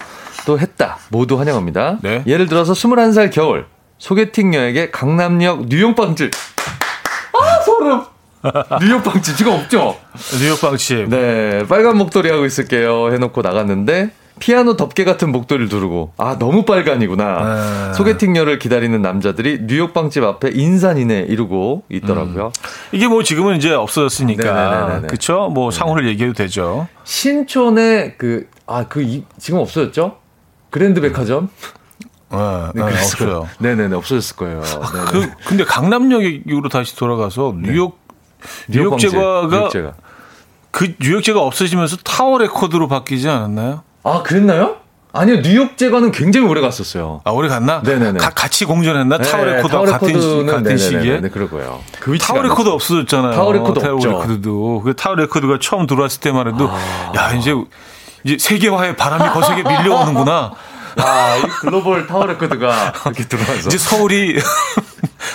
또 했다. 모두 환영합니다. 네. 예를 들어서 스물한 살 겨울 소개팅녀에게 강남역 뉴욕빵집. 아 소름. 뉴욕빵집 지금 없죠? 뉴욕빵집. 네 빨간 목도리 하고 있을게요. 해놓고 나갔는데. 피아노 덮개 같은 목도리를 두르고 아 너무 빨간이구나. 네. 소개팅녀를 기다리는 남자들이 뉴욕빵집 앞에 인산인해 이루고 있더라고요. 음. 이게 뭐 지금은 이제 없어졌으니까 그렇죠? 뭐 네네. 상호를 얘기해도 되죠. 신촌에 그 아 그 그 지금 없어졌죠? 그랜드백화점? 네, 네, 네 없어요. 네네네 없어졌을 거예요. 아, 그 근데 강남역으로 다시 돌아가서 뉴욕 네. 뉴욕 제과가 그 뉴욕 제과 없어지면서 타워 레코드로 바뀌지 않았나요? 아, 그랬나요? 아니요, 뉴욕 제과는 굉장히 오래 갔었어요. 아, 오래 갔나? 네네네. 가, 같이 공존했나? 네네, 타워 레코드와 같은, 시, 같은 시기에? 네, 그럴 거예요. 그 타워 레코드 없어졌잖아요. 타워 레코드 없죠. 타워 레코드도. 그 타워 레코드가 처음 들어왔을 때만 해도, 아... 야, 이제 이제 세계화의 바람이 거세게 밀려오는구나. 아, 이 글로벌 타워 레코드가 이렇게 들어와서 이제 서울이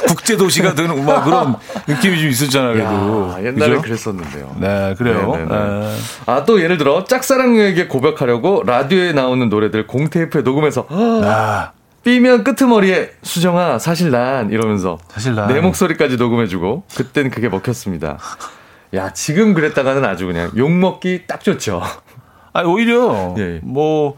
국제 도시가 되는 막 그런 느낌이 좀 있었잖아요. 그래도 야, 옛날에 그죠? 그랬었는데요. 네, 그래요. 네. 아, 또 예를 들어 짝사랑에게 고백하려고 라디오에 나오는 노래들 공테이프에 녹음해서 아. 삐면 끄트머리에 수정아 사실 난 이러면서 사실 난. 내 목소리까지 녹음해주고 그땐 그게 먹혔습니다. 야, 지금 그랬다가는 아주 그냥 욕먹기 딱 좋죠. 아, 오히려 예. 뭐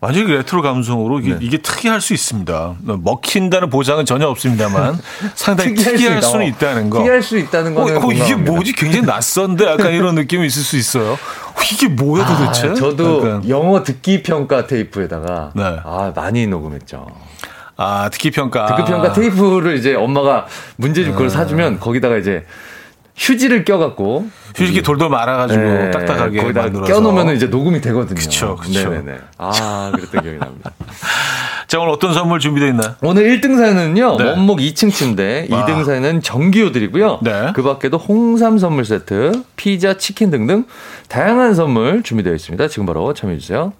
완전히 레트로 감성으로 이게, 네. 이게 특이할 수 있습니다. 먹힌다는 보장은 전혀 없습니다만 상당히 특이할, 특이할 수는 있다는 거. 특이할 수 있다는 거. 어, 어, 이게 뭐지? 굉장히 낯선데 약간 이런 느낌이 있을 수 있어요. 어, 이게 뭐야 도대체? 아, 저도 그러니까. 영어 듣기 평가 테이프에다가 네. 아, 많이 녹음했죠. 아, 듣기 평가. 듣기 평가 테이프를 이제 엄마가 문제집 그걸 음. 사주면 거기다가 이제 휴지를 껴갖고 휴지기 돌돌 말아가지고 네, 딱딱하게 거기다 껴놓으면 이제 녹음이 되거든요. 그렇죠, 그렇죠. 아, 그랬던 기억이 납니다. 자, 오늘 어떤 선물 준비되어 있나요? 오늘 일 등 사연은요 네. 원목 이 층 침대, 와. 이 등 사연은 전기요들이고요. 네. 그 밖에도 홍삼 선물 세트, 피자, 치킨 등등 다양한 선물 준비되어 있습니다. 지금 바로 참여해주세요.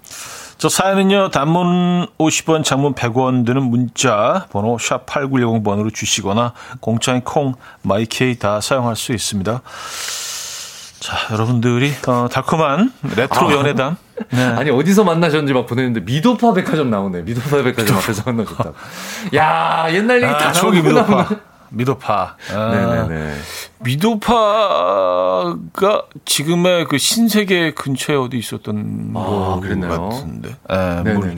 저 사연은요 단문 오십 원, 장문 백 원 드는 문자 번호 샵 팔구일공 번으로 주시거나 공짜인 콩, 마이케이 다 사용할 수 있습니다. 자, 여러분들이 어, 달콤한 레트로 아, 연애담 네. 아니 어디서 만나셨는지 막 보냈는데 미도파 백화점 나오네. 미도파 백화점 앞에서 만나셨다. 야, 옛날 얘기 다 아, 저기 미도파 미도파 아, 네네네. 미도파가 지금의 그 신세계 근처에 어디 있었던 아, 것 그랬나요? 같은데. 아, 뭘,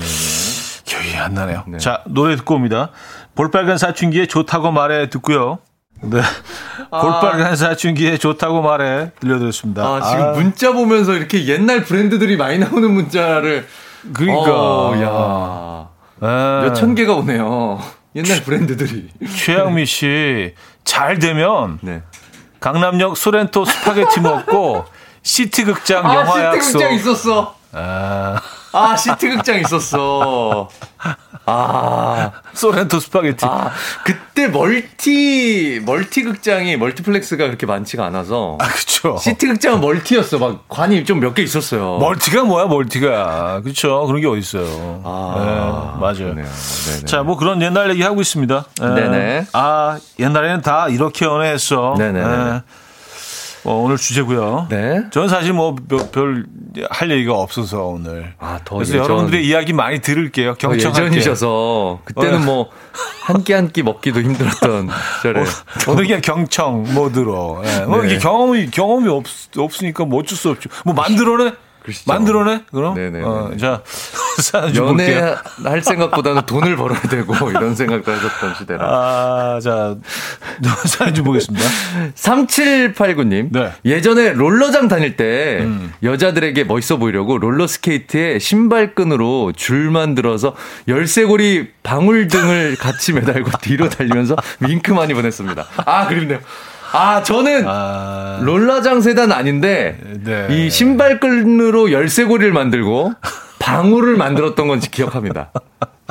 기억이 안 나네요. 네. 자, 노래 듣고 옵니다. 볼빨간 사춘기에 좋다고 말해 듣고요. 네. 아. 볼빨간 사춘기에 좋다고 말해 들려드렸습니다. 아, 지금 아. 문자 보면서 이렇게 옛날 브랜드들이 많이 나오는 문자를. 그러니까. 어, 야. 아. 몇천 개가 오네요. 옛날 브랜드들이. 최양미 씨, 잘 되면. 네. 강남역 소렌토 스파게티 먹고 시티극장 아, 영화 시티 약속. 시티극장 있었어. 아, 아 시티극장 있었어. 아, 소렌토 스파게티. 아, 그때 멀티 멀티극장이 멀티플렉스가 그렇게 많지가 않아서. 아, 그렇죠. 시티극장은 멀티였어. 막 관이 좀 몇 개 있었어요. 멀티가 뭐야, 멀티가. 그렇죠. 그런 게 어디 있어요. 아, 네, 맞아요. 자, 뭐 그런 옛날 얘기 하고 있습니다. 네, 네. 아, 옛날에는 다 이렇게 연애했어. 네, 네. 어, 오늘 주제고요. 네. 저는 사실 뭐 별 할 얘기가 없어서 오늘. 아, 더 그래서 예전. 여러분들의 이야기 많이 들을게요. 경청할게요. 예전이셔서 그때는 어, 뭐 한 끼 한 끼 먹기도 힘들었던 시절에. 오늘 그냥 경청 모드로. 예. 네. 뭐 이게 경험이 경험이 없 없으니까 뭐 어쩔 수 없죠. 뭐 만들어내. 그러시죠. 만들어내? 그럼? 네네. 어, 자, 연애할 생각보다는 돈을 벌어야 되고 이런 생각도 하셨던 시대라. 아, 자, 사연 좀 보겠습니다. 삼칠팔구 님. 네. 예전에 롤러장 다닐 때 음. 여자들에게 멋있어 보이려고 롤러스케이트에 신발끈으로 줄 만들어서 열쇠고리 방울 등을 같이 매달고 뒤로 달리면서 윙크 많이 보냈습니다. 아, 그립네요. 아, 저는 아... 롤러장 세대는 아닌데 네. 이 신발끈으로 열쇠고리를 만들고 방울을 만들었던 건지 기억합니다.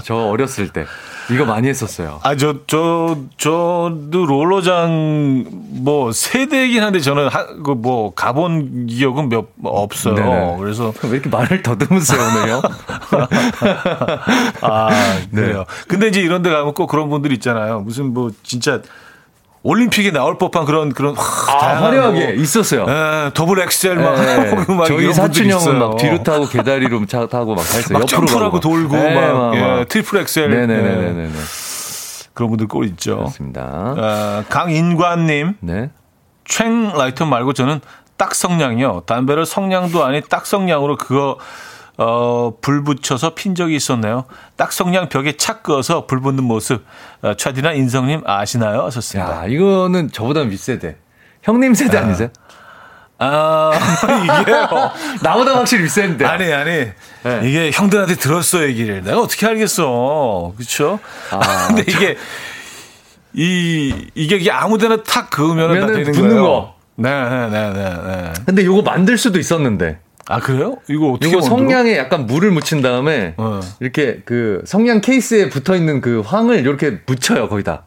저 어렸을 때 이거 많이 했었어요. 아, 저, 저, 저도 롤러장 뭐 세대이긴 한데 저는 그 뭐 가본 기억은 몇 없어요. 네네. 그래서 왜 이렇게 말을 더듬으세요 오늘요? 아, 그래요. 네. 근데 이제 이런데 가면 꼭 그런 분들 있잖아요. 무슨 뭐 진짜 올림픽에 나올 법한 그런 그런 아, 다양한 화려하게 뭐, 있었어요. 예, 더블 엑셀 막, 예, 막 저희 사촌 형은 막 뒤로 타고 계다리로 차 타고 막 했어요. 옆으로 점프하고 돌고 예, 막, 예, 막 예, 트리플 엑셀. 네네네네. 예. 그런 분들 꼭 있죠. 그렇습니다. 아, 강인관님, 네, 챙 라이터 말고 저는 딱성냥이요. 담배를 성냥도 아닌 딱성냥으로 그거 어, 불 붙여서 핀 적이 있었네요. 딱성냥 벽에 착 그어서 불 붙는 모습. 어, 차디나 인성님 아시나요? 하셨습니다. 야, 이거는 저보다 윗세대. 형님 세대 아니세요? 아, 이게요. 나보다 확실히 윗세대인데. 아니, 아니. 네. 이게 형들한테 들었어, 얘기를. 내가 어떻게 알겠어. 그쵸? 아, 근데 이게, 이, 이게, 이게 아무 데나 탁 그으면 다 되는 거예요. 거. 네, 네, 네, 네, 네. 근데 요거 만들 수도 있었는데. 아, 그래요? 이거 어떻게 이거 성냥에 만들어? 약간 물을 묻힌 다음에 어. 이렇게 그 성냥 케이스에 붙어 있는 그 황을 이렇게 묻혀요 거기다.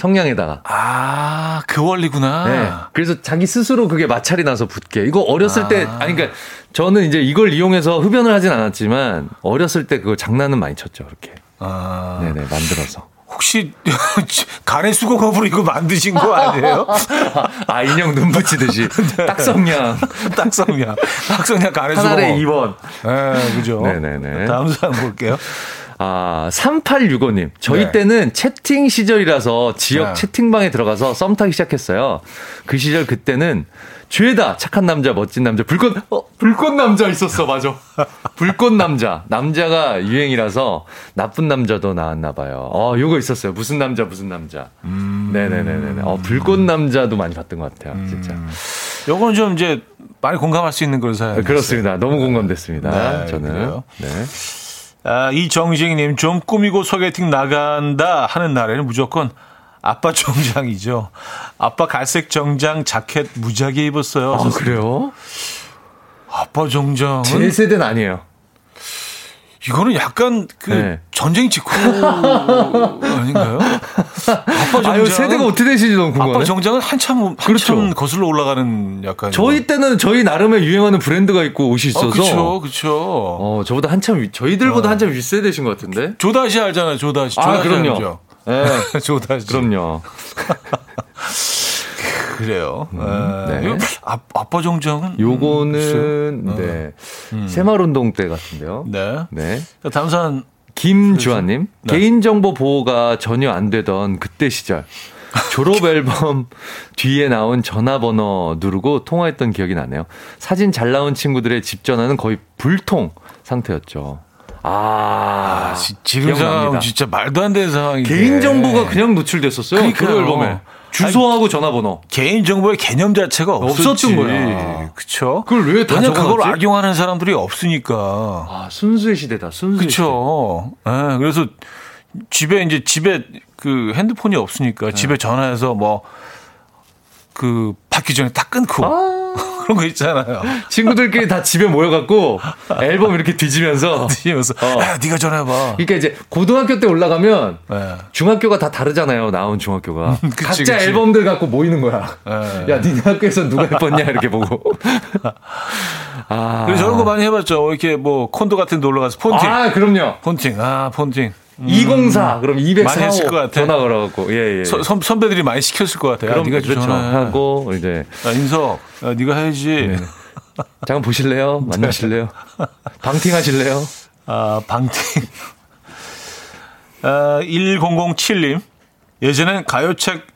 성냥에다가. 아, 그 원리구나. 네. 그래서 자기 스스로 그게 마찰이 나서 붙게. 이거 어렸을 아. 때, 아니, 그러니까 저는 이제 이걸 이용해서 흡연을 하진 않았지만 어렸을 때 그거 장난은 많이 쳤죠, 그렇게. 아. 네네, 만들어서. 혹시 간의 수거컵으로 이거 만드신 거 아니에요? 아, 인형 눈 붙이듯이. 딱성냥. 딱성냥. 딱성냥 간의 수거컵. 하나에 이 번. 네, 그죠. 네네네. 다음 사람 볼게요. 아, 삼팔육오 님. 저희 네. 때는 채팅 시절이라서 지역 네. 채팅방에 들어가서 썸 타기 시작했어요. 그 시절 그때는 죄다 착한 남자, 멋진 남자, 불꽃, 어, 불꽃 남자 있었어, 맞아. 불꽃 남자. 남자가 유행이라서 나쁜 남자도 나왔나 봐요. 어, 요거 있었어요. 무슨 남자, 무슨 남자. 음. 네네네네. 어, 불꽃 남자도 많이 봤던 것 같아요, 진짜. 음. 요건 좀 이제 많이 공감할 수 있는 그런 사연. 그렇습니다. 너무 공감됐습니다. 네, 저는. 그래요. 네. 아, 이정식님, 좀 꾸미고 소개팅 나간다 하는 날에는 무조건 아빠 정장이죠. 아빠 갈색 정장 자켓 무지하게 입었어요. 아, 그래요? 아빠 정장은? 제 세대는 아니에요. 이거는 약간 그 네. 전쟁 직후 아닌가요? 아빠 정장 세대가 어떻게 되시는지 너무 궁금하네. 아빠 정장은 한참 한참 그렇죠. 거슬러 올라가는 약간. 저희 때는 저희 나름의 유행하는 브랜드가 있고 옷이 있어서. 그렇죠, 어, 그렇죠. 어, 저보다 한참 위, 저희들보다 어. 한참 윗세대신 것 같은데. 조다시 알잖아요, 조다시. 아, 조다시 그럼요. 네. 조다시. 그럼요. 그래요. 음, 네. 요, 아, 아빠 정장은? 요거는, 음, 네. 음. 새마을운동 때 같은데요. 네. 네. 다음 사람. 김주환님. 네. 개인정보 보호가 전혀 안 되던 그때 시절. 졸업 앨범 뒤에 나온 전화번호 누르고 통화했던 기억이 나네요. 사진 잘 나온 친구들의 집 전화는 거의 불통 상태였죠. 아, 아 지금 상황 진짜 말도 안 되는 상황이네. 개인정보가 그냥 노출됐었어요. 그러니까요. 졸업 앨범에. 주소하고 아니, 전화번호. 개인정보의 개념 자체가 없었던 거예요. 그쵸. 그걸 왜 다 적어놨지? 그걸 악용하는 사람들이 없으니까. 아, 순수의 시대다, 순수의 그쵸. 시대. 그쵸. 네, 그래서 집에, 이제 집에 그 핸드폰이 없으니까 네. 집에 전화해서 뭐, 그, 받기 전에 딱 끊고. 아~ 그런 거 있잖아요. 친구들끼리 다 집에 모여갖고 앨범 이렇게 뒤지면서. 뒤지면서. 어. 야, 니가 전화해봐. 그러니까 이제 고등학교 때 올라가면 네. 중학교가 다 다르잖아요. 나온 중학교가. 그치, 각자 그치. 앨범들 갖고 모이는 거야. 네. 야, 니네 학교에서 누가 예뻤냐? 이렇게 보고. 아. 그래서 저런 거 많이 해봤죠. 이렇게 뭐 콘도 같은 데 올라가서 폰팅. 아, 그럼요. 폰팅. 아, 폰팅. 이백사 음. 그럼 이백사 호 전화 걸어갖고 예, 예. 서, 선, 선배들이 많이 시켰을 것 같아요. 그럼 네가 그렇죠. 전화하고 이제 야, 인석 야, 네가 해야지. 네. 잠깐 보실래요? 만나실래요? 방팅하실래요? 아 방팅. 아, 천칠 님 예전엔 가요책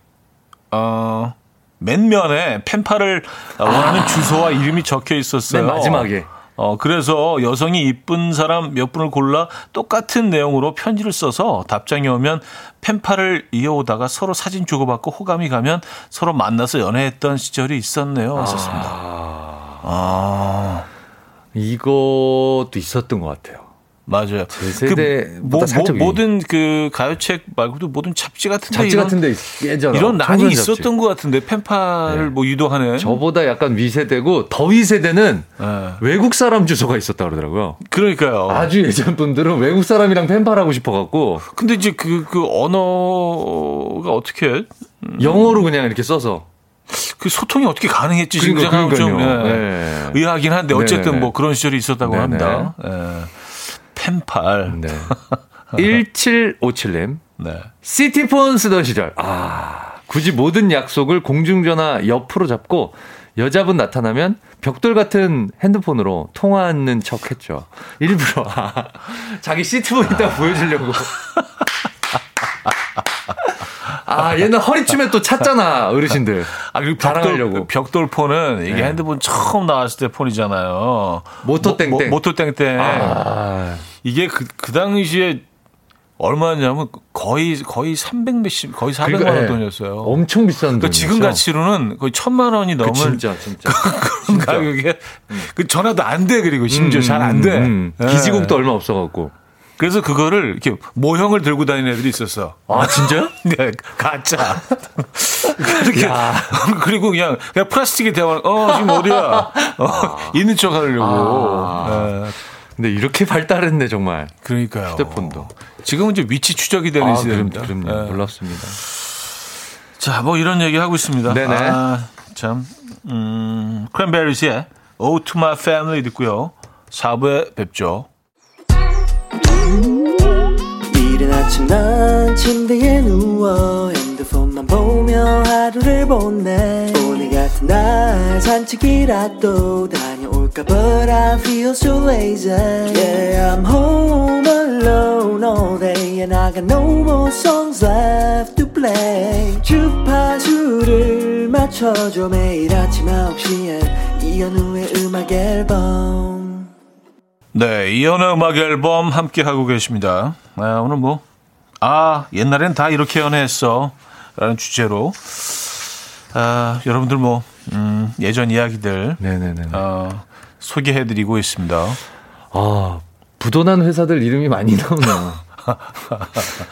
어, 맨 면에 펜팔을 원하는 아. 주소와 이름이 적혀 있었어요. 맨 마지막에. 어, 그래서 여성이 이쁜 사람 몇 분을 골라 똑같은 내용으로 편지를 써서 답장이 오면 펜팔을 이어오다가 서로 사진 주고받고 호감이 가면 서로 만나서 연애했던 시절이 있었네요. 있었습니다. 아, 아. 이것도 있었던 것 같아요. 맞아요. 제 세대 그 뭐, 뭐, 모든 그 가요책 말고도 모든 잡지 같은데 잡지 이런, 같은데 예전 이런 난이 있었던 잡지. 것 같은데 펜팔을 네. 뭐 유도하는 저보다 약간 위세대고 더 위세대는 네. 외국 사람 주소가 있었다 그러더라고요. 그러니까요. 아주 예전 분들은 외국 사람이랑 펜팔하고 싶어갖고 근데 이제 그그 그 언어가 어떻게 음. 영어로 그냥 이렇게 써서. 그 소통이 어떻게 가능했지 지금 생각하면 좀 네. 네. 의아하긴 한데 어쨌든 네네. 뭐 그런 시절이 있었다고 네네. 합니다. 네. 펜팔. 네. 천칠백오십칠 님. 네. 시티폰 쓰던 시절. 아, 굳이 모든 약속을 공중전화 옆으로 잡고 여자분 나타나면 벽돌 같은 핸드폰으로 통화하는 척 했죠. 일부러. 아, 자기 시티폰 있다 보여주려고. 아, 얘는 허리춤에 또 찼잖아, 어르신들. 아, 그리고 벽돌, 벽돌폰은 이게 네. 핸드폰 처음 나왔을 때 폰이잖아요. 모토땡땡. 모토땡땡. 아. 이게 그, 그 당시에 얼마였냐면 거의, 거의 삼백 몇십, 거의 사백만 그러니까, 원 돈이었어요. 엄청 비싼 돈이었어요. 그러니까 지금 가치로는 거의 천만 원이 넘은. 그 진짜, 진짜. 그런 진짜. 가격에. 그 전화도 안 돼, 그리고 심지어 음, 잘 안 돼. 음, 음. 네. 기지국도 얼마 없어갖고. 그래서 그거를 이렇게 모형을 들고 다니는 애들이 있었어. 아, 진짜요? 네, 가짜. 그렇게. 그리고 그냥, 그냥 플라스틱에 대화, 어, 지금 어디야? 어, 아. 있는 척 하려고. 아. 네. 근데 이렇게 발달했네, 정말. 그러니까요. 휴대폰도. 지금은 이제 위치 추적이 되는 아, 시대입니다. 그럼요. 네. 놀랍습니다. 자, 뭐 이런 얘기 하고 있습니다. 네네. 아, 참. 음, 크랜베리즈의 Oh to My Family 듣고요. 사 부에 뵙죠. 이른 아침 난 침대에 누워 핸드폰만 보며 하루를 보내. 오늘 같은 날 산책이라도 다녀올까. But I feel so lazy. Yeah, I'm home alone all day and I got no more songs left to play. 주파수를 맞춰줘. 매일 아침 아홉 시에 이현우의 음악 앨범. 네, 이현우 음악 앨범 함께 하고 계십니다. 아, 오늘 뭐, 아, 옛날엔 다 이렇게 연애했어. 라는 주제로. 아, 여러분들 뭐, 음, 예전 이야기들. 네네네. 어, 소개해드리고 있습니다. 아, 부도난 회사들 이름이 많이 나오네요.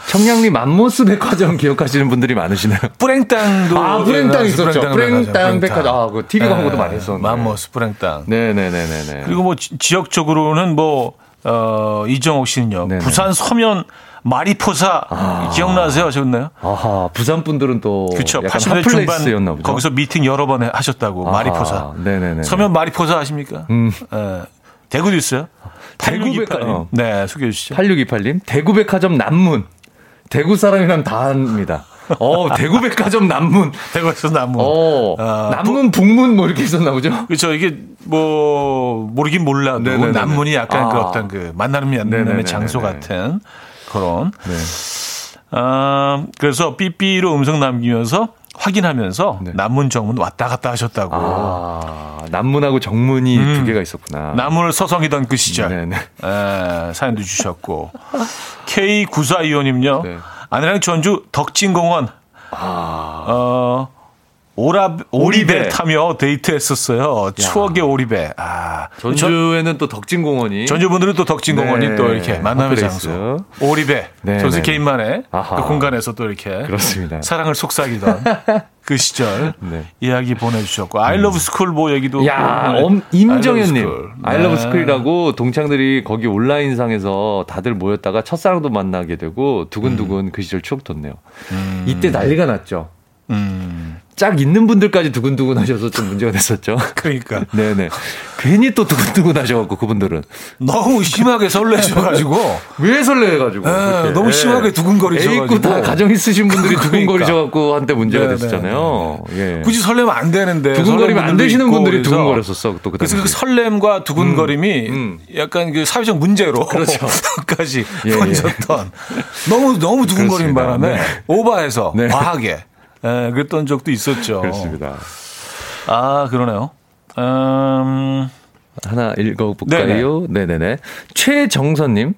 청량리 만모스 백화점 기억하시는 분들이 많으시네요. 뿌랭땅도. 아, 뿌랭땅 있었죠. 뿌랭땅 백화점. 아, 그 티비 광고도 많이 했었는데. 만모스 뿌랭땅. 네네네네. 그리고 뭐 지역적으로는 뭐, 어, 이정옥 씨는요. 네네. 부산 서면 마리포사. 아. 기억나세요? 하셨나요? 아하, 부산 분들은 또. 그쵸. 팔십 년대 중반 보죠? 거기서 미팅 여러 번 하셨다고. 아하. 마리포사. 네네네. 서면 마리포사 아십니까? 음. 네. 대구도 있어요. 팔육이팔 님. 어. 네, 소개해 주시죠. 팔육이팔 님. 대구 백화점 남문. 대구 사람이란 다 압니다. 어, 대구 백화점 남문. 대구에서 남문. 어, 어, 남문, 부, 북문 뭐 이렇게 있었나 보죠? 그렇죠. 이게 뭐, 모르긴 몰라도 네네네네. 남문이 약간 아. 그 어떤 그 만남이 안 되는 장소 같은 그런. 네. 어, 그래서 삐삐로 음성 남기면서 확인하면서 네. 남문 정문 왔다 갔다 하셨다고. 아, 남문하고 정문이 음, 두 개가 있었구나. 남문을 서성이던 그 시절. 에, 사연도 주셨고. 케이 구사이오 님요. 네. 아내랑 전주 덕진공원 아. 어, 오라, 오리배, 오리배 타며 데이트했었어요. 야. 추억의 오리배. 아, 전주에는 전, 또 덕진공원이. 전주분들은 또 덕진공원이 네. 또 이렇게 만남의 장소. 오리배. 네. 전세 개인만의 그 공간에서 또 이렇게 그렇습니다. 사랑을 속삭이던 그 시절 네. 이야기 보내주셨고. 음. 아이러브스쿨 뭐 얘기도. 야, 뭐, 임정현님. 아이러브스쿨이라고 네. 동창들이 거기 온라인상에서 다들 모였다가 첫사랑도 만나게 되고 두근두근 음. 그 시절 추억 돋네요. 음. 이때 난리가 났죠. 음. 짝 있는 분들까지 두근두근 하셔서 좀 문제가 됐었죠. 그러니까. 네네. 괜히 또 두근두근 하셔갖고 그분들은. 너무 심하게 설레셔가지고. 왜 설레해가지고. 에, 너무 심하게 두근거리셔가지고. 에이, 다 가정 있으신 분들이 그러니까. 두근거리셔갖고 한때 문제가 네네. 됐었잖아요. 예. 굳이 설레면 안 되는데. 두근거리면 안 되시는 분들이 두근거렸었어. 또 그래서 그 설렘과 두근거림이 음, 음. 약간 그 사회적 문제로. 그렇죠. 까지 번졌던. 예, 예. 너무, 너무 두근거린 그렇습니다. 바람에. 네. 오버해서. 네. 과하게. 예, 그랬던 적도 있었죠. 그렇습니다. 아, 그러네요. 음... 하나 읽어볼까요? 네네. 네네네. 최정선님,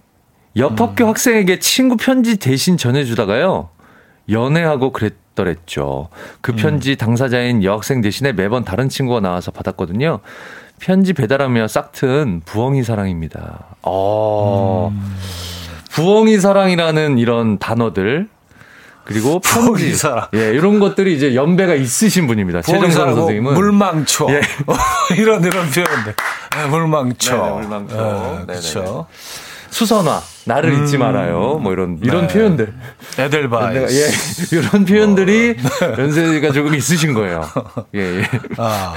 옆 학교 음. 학생에게 친구 편지 대신 전해주다가요, 연애하고 그랬더랬죠. 그 편지 음. 당사자인 여학생 대신에 매번 다른 친구가 나와서 받았거든요. 편지 배달하며 싹튼 부엉이 사랑입니다. 어, 음. 부엉이 사랑이라는 이런 단어들, 그리고 편지 사랑. 예, 이런 것들이 이제 연배가 있으신 분입니다. 최정선 선생님은 물망초. 예. 이런 이런 표현들. 네, 물망초. 네네, 물망초. 네, 그렇죠. 수선화. 나를 음, 잊지 말아요. 뭐 이런 이런 네. 표현들. 에델바이스. 예. 이런 표현들이 어, 네. 연세가 조금 있으신 거예요. 예, 예. 아,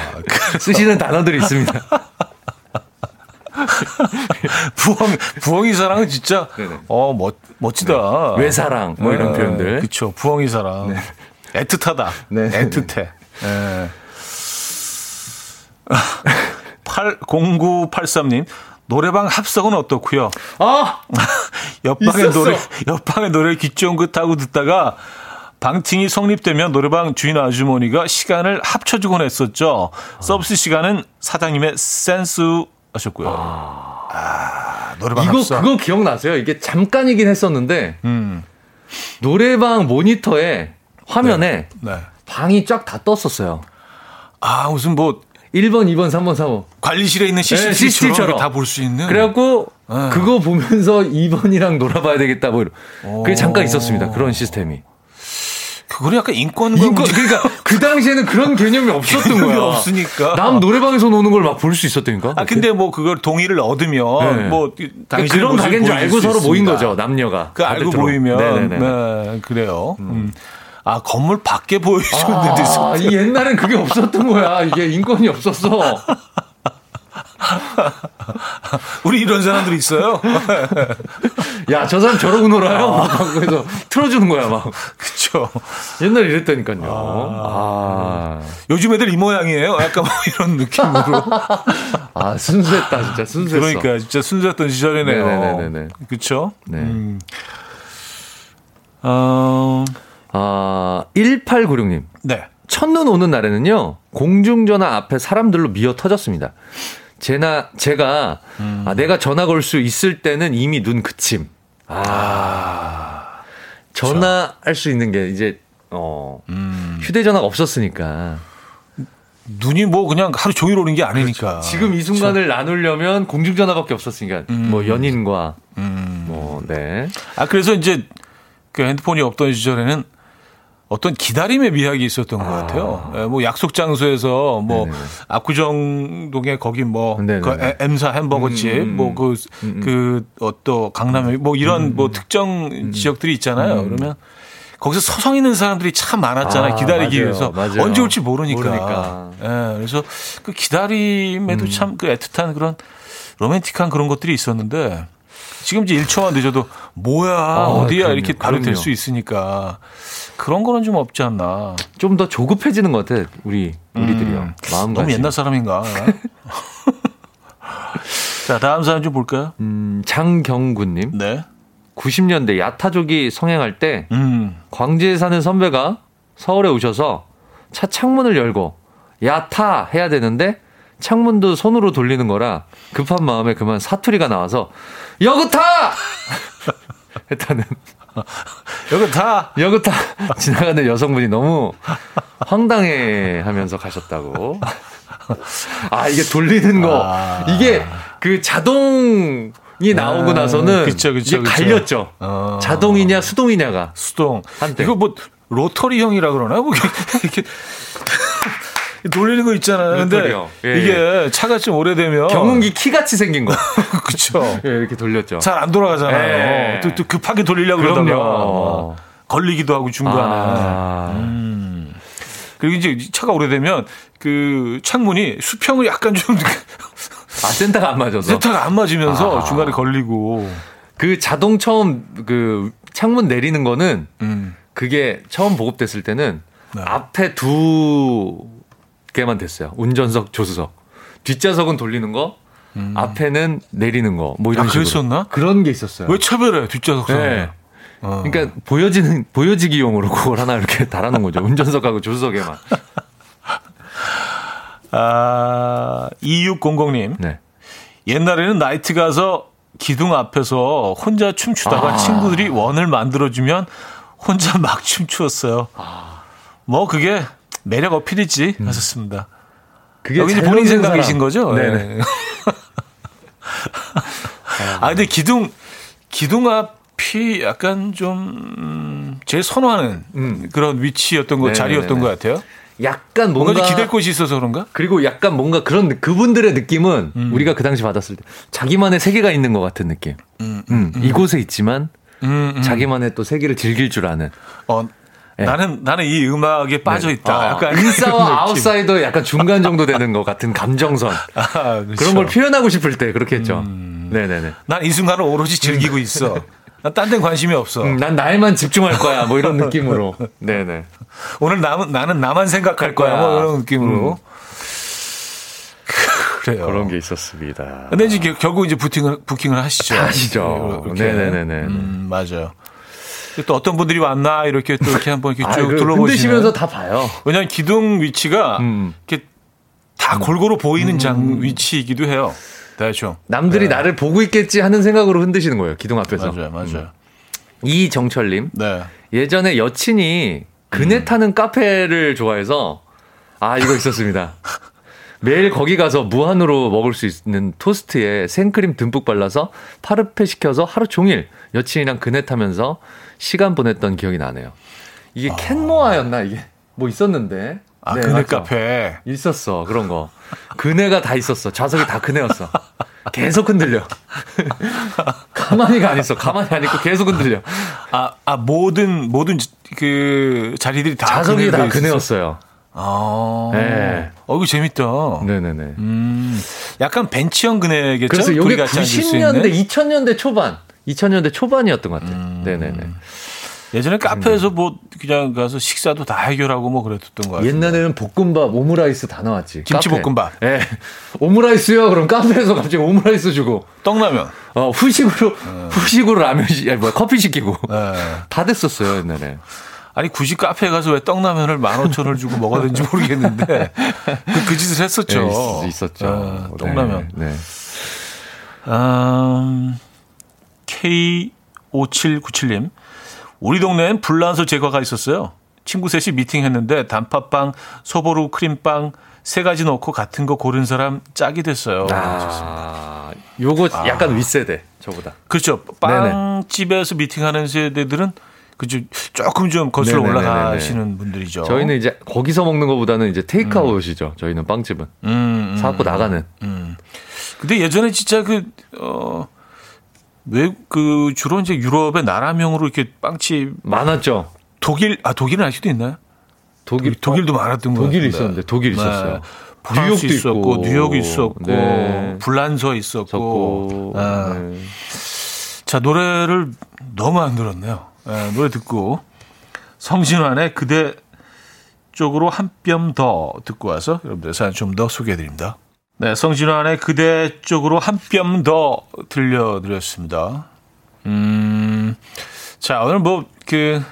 쓰시는 단어들이 있습니다. 부엉, 부엉이 사랑은 진짜, 네네. 어, 멋, 멋지다. 네. 외사랑, 뭐 이런 네. 표현들. 그쵸, 부엉이 사랑. 네. 애틋하다. 네. 애틋해. 네. 공구팔삼 님, 노래방 합석은 어떻고요? 아! 옆방의 노래, 옆방의 노래 귀 쫑긋하고 듣다가, 방팅이 성립되면 노래방 주인 아주머니가 시간을 합쳐주곤 했었죠. 아. 서비스 시간은 사장님의 센스, 하셨고요. 아, 아 노래방 이거 합성. 그거 기억나세요? 이게 잠깐이긴 했었는데 음. 노래방 모니터에 화면에 네. 네. 방이 쫙 다 떴었어요. 아 무슨 뭐 일 번, 이 번, 삼 번, 사 번 관리실에 있는 씨씨티비처럼 네, 다 볼 수 있는. 그래갖고 네. 그거 보면서 이 번이랑 놀아봐야 되겠다 뭐 이런. 그게 잠깐 있었습니다. 그런 시스템이. 그거는 약간 인권과 인권, 그러니까 그 당시에는 그런 개념이 없었던 개념이 거야. 없으니까. 남 노래방에서 노는 걸 막 볼 수 있었다니까. 아 근데 뭐 그걸 동의를 얻으면 네. 뭐 그러니까 그런 가게인 줄 알고 서로 있습니다. 모인 거죠 남녀가. 그 알고 모이면 네, 그래요. 음. 음. 아, 건물 밖에 보여주는 아, 데도 있었대. 옛날엔 그게 없었던 거야. 이게 인권이 없었어. 우리 이런 사람들이 있어요. 야, 저 사람 저러고 놀아요. 막 그래서 틀어주는 거야, 막. 그쵸. 옛날에 이랬다니까요. 아, 아. 요즘 애들 이 모양이에요. 약간 뭐 이런 느낌으로. 아, 순수했다, 진짜 순수했어. 그러니까 진짜 순수했던 시절이네요. 네네네네. 그쵸. 네. 음. 어... 아, 일팔구육 님. 네. 첫눈 오는 날에는요, 공중전화 앞에 사람들로 미어 터졌습니다. 제나, 제가, 음. 아, 내가 전화 걸 수 있을 때는 이미 눈 그침. 아. 아 전화할 수 있는 게 이제, 어, 음. 휴대전화가 없었으니까. 눈이 뭐 그냥 하루 종일 오는 게 아니니까. 그렇죠. 지금 이 순간을 그렇죠. 나누려면 공중전화밖에 없었으니까. 음. 뭐 연인과. 음. 뭐, 네. 아, 그래서 이제 그 핸드폰이 없던 시절에는 어떤 기다림의 미학이 있었던 아. 것 같아요. 예, 뭐 약속 장소에서 뭐 네네. 압구정동에 거기 뭐 그 M사 햄버거집 음, 뭐 그 그 어떤 강남에 뭐 이런 음, 뭐 특정 음. 지역들이 있잖아요. 음. 그러면 거기서 서성 있는 사람들이 참 많았잖아요. 아, 기다리기 맞아요. 위해서 맞아요. 언제 올지 모르니까. 모르니까. 예, 그래서 그 기다림에도 음. 참 그 애틋한 그런 로맨틱한 그런 것들이 있었는데. 지금 이제 일 초만 늦어도 뭐야 아, 어디야 그럼요, 이렇게 바로 될 수 있으니까 그런 거는 좀 없지 않나. 좀 더 조급해지는 것 같아 우리 우리들이요. 음, 마음가짐. 너무 옛날 사람인가. 자 다음 사람 좀 볼까요? 음, 장경구님. 네. 구십 년대 야타족이 성행할 때 음. 광주에 사는 선배가 서울에 오셔서 차 창문을 열고 야타 해야 되는데. 창문도 손으로 돌리는 거라 급한 마음에 그만 사투리가 나와서 여그타 했다는 여그타 여그타 지나가는 여성분이 너무 황당해하면서 가셨다고. 아 이게 돌리는 거 아... 이게 그 자동. 이 나오고 나서는 그쵸, 그쵸, 이게 갈렸죠. 어. 자동이냐 수동이냐가 수동. 한때. 이거 뭐 로터리형이라 그러나 뭐 이렇게. 돌리는 거 있잖아요. 근데 예, 이게 예. 차가 좀 오래되면 경운기 키 같이 생긴 거. 그렇죠. 예, 이렇게 돌렸죠. 잘 안 돌아가잖아요. 예. 또, 또 급하게 돌리려고 그럼요. 그러다가 어. 걸리기도 하고 중간에. 아. 음. 그리고 이제 차가 오래되면 그 창문이 수평을 약간 좀 아, 센터가 안 맞아서. 센터가 안 맞으면서 아. 중간에 걸리고. 그 자동 처음 그 창문 내리는 거는 음. 그게 처음 보급됐을 때는 네. 앞에 두 개만 됐어요. 운전석, 조수석. 뒷좌석은 돌리는 거, 음. 앞에는 내리는 거. 뭐 이런 아, 식으로. 그랬었나? 그런 게 있었어요. 왜 차별해? 뒷좌석. 네. 어. 그러니까 보여지는 보여지기용으로 그걸 하나 이렇게 달아놓은 거죠. 운전석하고 조수석에만. 아, 이육공공 님. 네. 옛날에는 나이트 가서 기둥 앞에서 혼자 춤추다가 아. 친구들이 원을 만들어주면 혼자 막 춤추었어요. 아. 뭐 그게 매력 어필이지 음. 하셨습니다. 그게 여기 본인 생각이신 거죠? 네네. 아 근데 기둥 기둥 앞이 약간 좀 제일 선호하는 음. 그런 위치였던 거 네네네. 자리였던 것 같아요. 약간 뭔가, 뭔가 기댈 곳이 있어서 그런가? 그리고 약간 뭔가 그런 그분들의 느낌은 음. 우리가 그 당시 받았을 때 자기만의 세계가 있는 것 같은 느낌. 음, 음. 음. 이곳에 있지만 음, 음. 자기만의 또 세계를 즐길 줄 아는. 어. 네. 나는 나는 이 음악에 빠져 있다. 네. 약간 인싸와 아웃사이더 약간 중간 정도 되는 것 같은 감정선. 아, 그렇죠. 그런 걸 표현하고 싶을 때 그렇게 했죠. 음. 네네네. 난 이 순간을 오로지 즐기고 있어. 난 딴 데는 관심이 없어. 음, 난 나에만 집중할 거야. 뭐 이런 느낌으로. 네네. 오늘 남은 나는 나만 생각할 거야. 거야. 뭐 이런 느낌으로. 음. 그래요. 그런 게 있었습니다. 근데 이제 결국 이제 부팅을 부킹을 하시죠. 하시죠. 네네네네. 음, 맞아요. 또 어떤 분들이 왔나 이렇게 또 이렇게 한번 이렇게 쭉 둘러보시면서 다 봐요. 왜냐하면 기둥 위치가 음. 이렇게 다 음. 골고루 보이는 음. 장 위치이기도 해요. 대충 남들이 네. 나를 보고 있겠지 하는 생각으로 흔드시는 거예요. 기둥 앞에서. 맞아요, 맞아요. 음. 이정철님. 네. 예전에 여친이 그네 타는 음. 카페를 좋아해서 아 이거 있었습니다. 매일 거기 가서 무한으로 먹을 수 있는 토스트에 생크림 듬뿍 발라서 파르페 시켜서 하루 종일 여친이랑 그네 타면서 시간 보냈던 기억이 나네요. 이게 아. 캔모아였나 이게 뭐 있었는데. 아 네, 그네 맞죠? 카페 있었어 그런 거. 그네가 다 있었어. 좌석이 다 그네였어. 계속 흔들려. 가만히가 안 있어. 가만히 안 있고 계속 흔들려. 아, 아 모든 모든 그 자리들이 다 자석이 다 그네였어요. 아, 네. 어, 이거 재밌다. 네네네. 음, 약간 벤치형 그네겠죠? 그래서 이게 구십 년대, 이천 년대 초반, 이천 년대 초반이었던 것 같아요. 음. 네네네. 예전에 카페에서 뭐 그냥 가서 식사도 다 해결하고 뭐 그랬었던 거 같아요. 옛날에는 볶음밥, 오므라이스 다 나왔지. 김치볶음밥. 예. 네. 오므라이스요. 그럼 카페에서 갑자기 오므라이스 주고. 떡라면. 어, 후식으로 네. 후식으로 라면, 아니 뭐야, 커피 시키고. 네. 다 됐었어요 옛날에. 아니 굳이 카페에 가서 왜 떡라면을 만 오천 원을 주고 먹어야 되는지 모르겠는데 그, 그 짓을 했었죠. 네, 있, 있었죠. 아, 떡라면. 네. 네. 아, 케이 오칠구칠님. 우리 동네엔 불란서 제과가 있었어요. 친구 셋이 미팅했는데 단팥빵, 소보루 크림빵 세 가지 넣고 같은 거 고른 사람 짝이 됐어요. 아, 요거 아. 약간 윗세대 저보다. 그렇죠. 빵집에서 미팅하는 세대들은 그죠, 조금 좀 거슬러 네네네네네. 올라가시는 분들이죠. 저희는 이제 거기서 먹는 것보다는 이제 테이크아웃이죠. 음. 저희는 빵집은 음, 음, 사갖고 나가는. 음. 근데 예전에 진짜 그 어. 왜, 그, 주로 이제 유럽의 나라명으로 이렇게 빵집. 많았죠. 독일, 아, 독일은 아직도 있나요? 독일. 독일도 많았던 거예요. 독일 있었는데, 독일 있었어요. 네. 뉴욕도 있었고, 있고. 뉴욕이 있었고, 네. 불란서 있었고. 아. 네. 자, 노래를 너무 안 들었네요. 네, 노래 듣고, 성신환의 그대 쪽으로 한 뼘 더 듣고 와서 여러분들 사연 좀 더 소개해 드립니다. 네, 성진환의 그대 쪽으로 한 뼘 더 들려드렸습니다. 음, 자, 오늘 뭐, 그,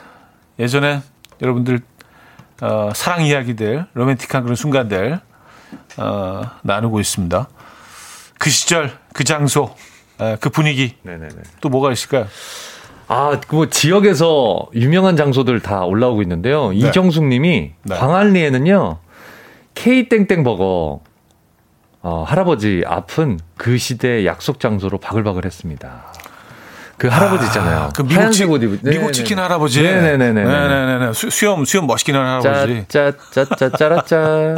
예전에 여러분들, 어, 사랑 이야기들, 로맨틱한 그런 순간들, 어, 나누고 있습니다. 그 시절, 그 장소, 에, 그 분위기. 네네네. 또 뭐가 있을까요? 아, 그 지역에서 유명한 장소들 다 올라오고 있는데요. 네. 이정숙 님이 네. 광안리에는요, K땡땡 버거, 어, 할아버지 앞은 그 시대의 약속 장소로 바글바글했습니다. 그 할아버지 있잖아요. 아, 그 미국, 치, 미국 네네네. 치킨 할아버지. 네네네네. 네네네. 수, 수염 수염 멋있긴 한 할아버지. 짜짜짜짜라짜.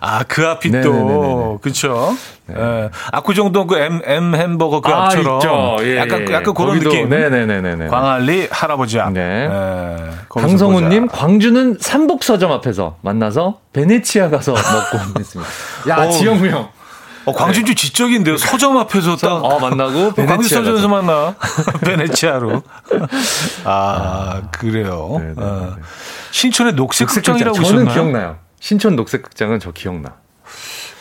아, 그 앞이 네네네네. 또 그렇죠. 네. 압구정동 그 M M 햄버거 그 아, 앞처럼. 있죠. 예, 약간 예, 약간 그런 느낌. 네네네네. 광안리 할아버지 앞. 네. 네. 강성훈님 광주는 삼복서점 앞에서 만나서 베네치아 가서 먹고 했습니다. 야 지영우 형. 어, 광주는 좀 지적인데요. 서점 앞에서 딱 어, 만나고 광주 서점에서 만나 베네치아로. 아, 아 그래요. 아. 신촌의 녹색, 녹색 극장이라고 있었나요? 저는 기억나요. 신촌 녹색 극장은 저 기억나.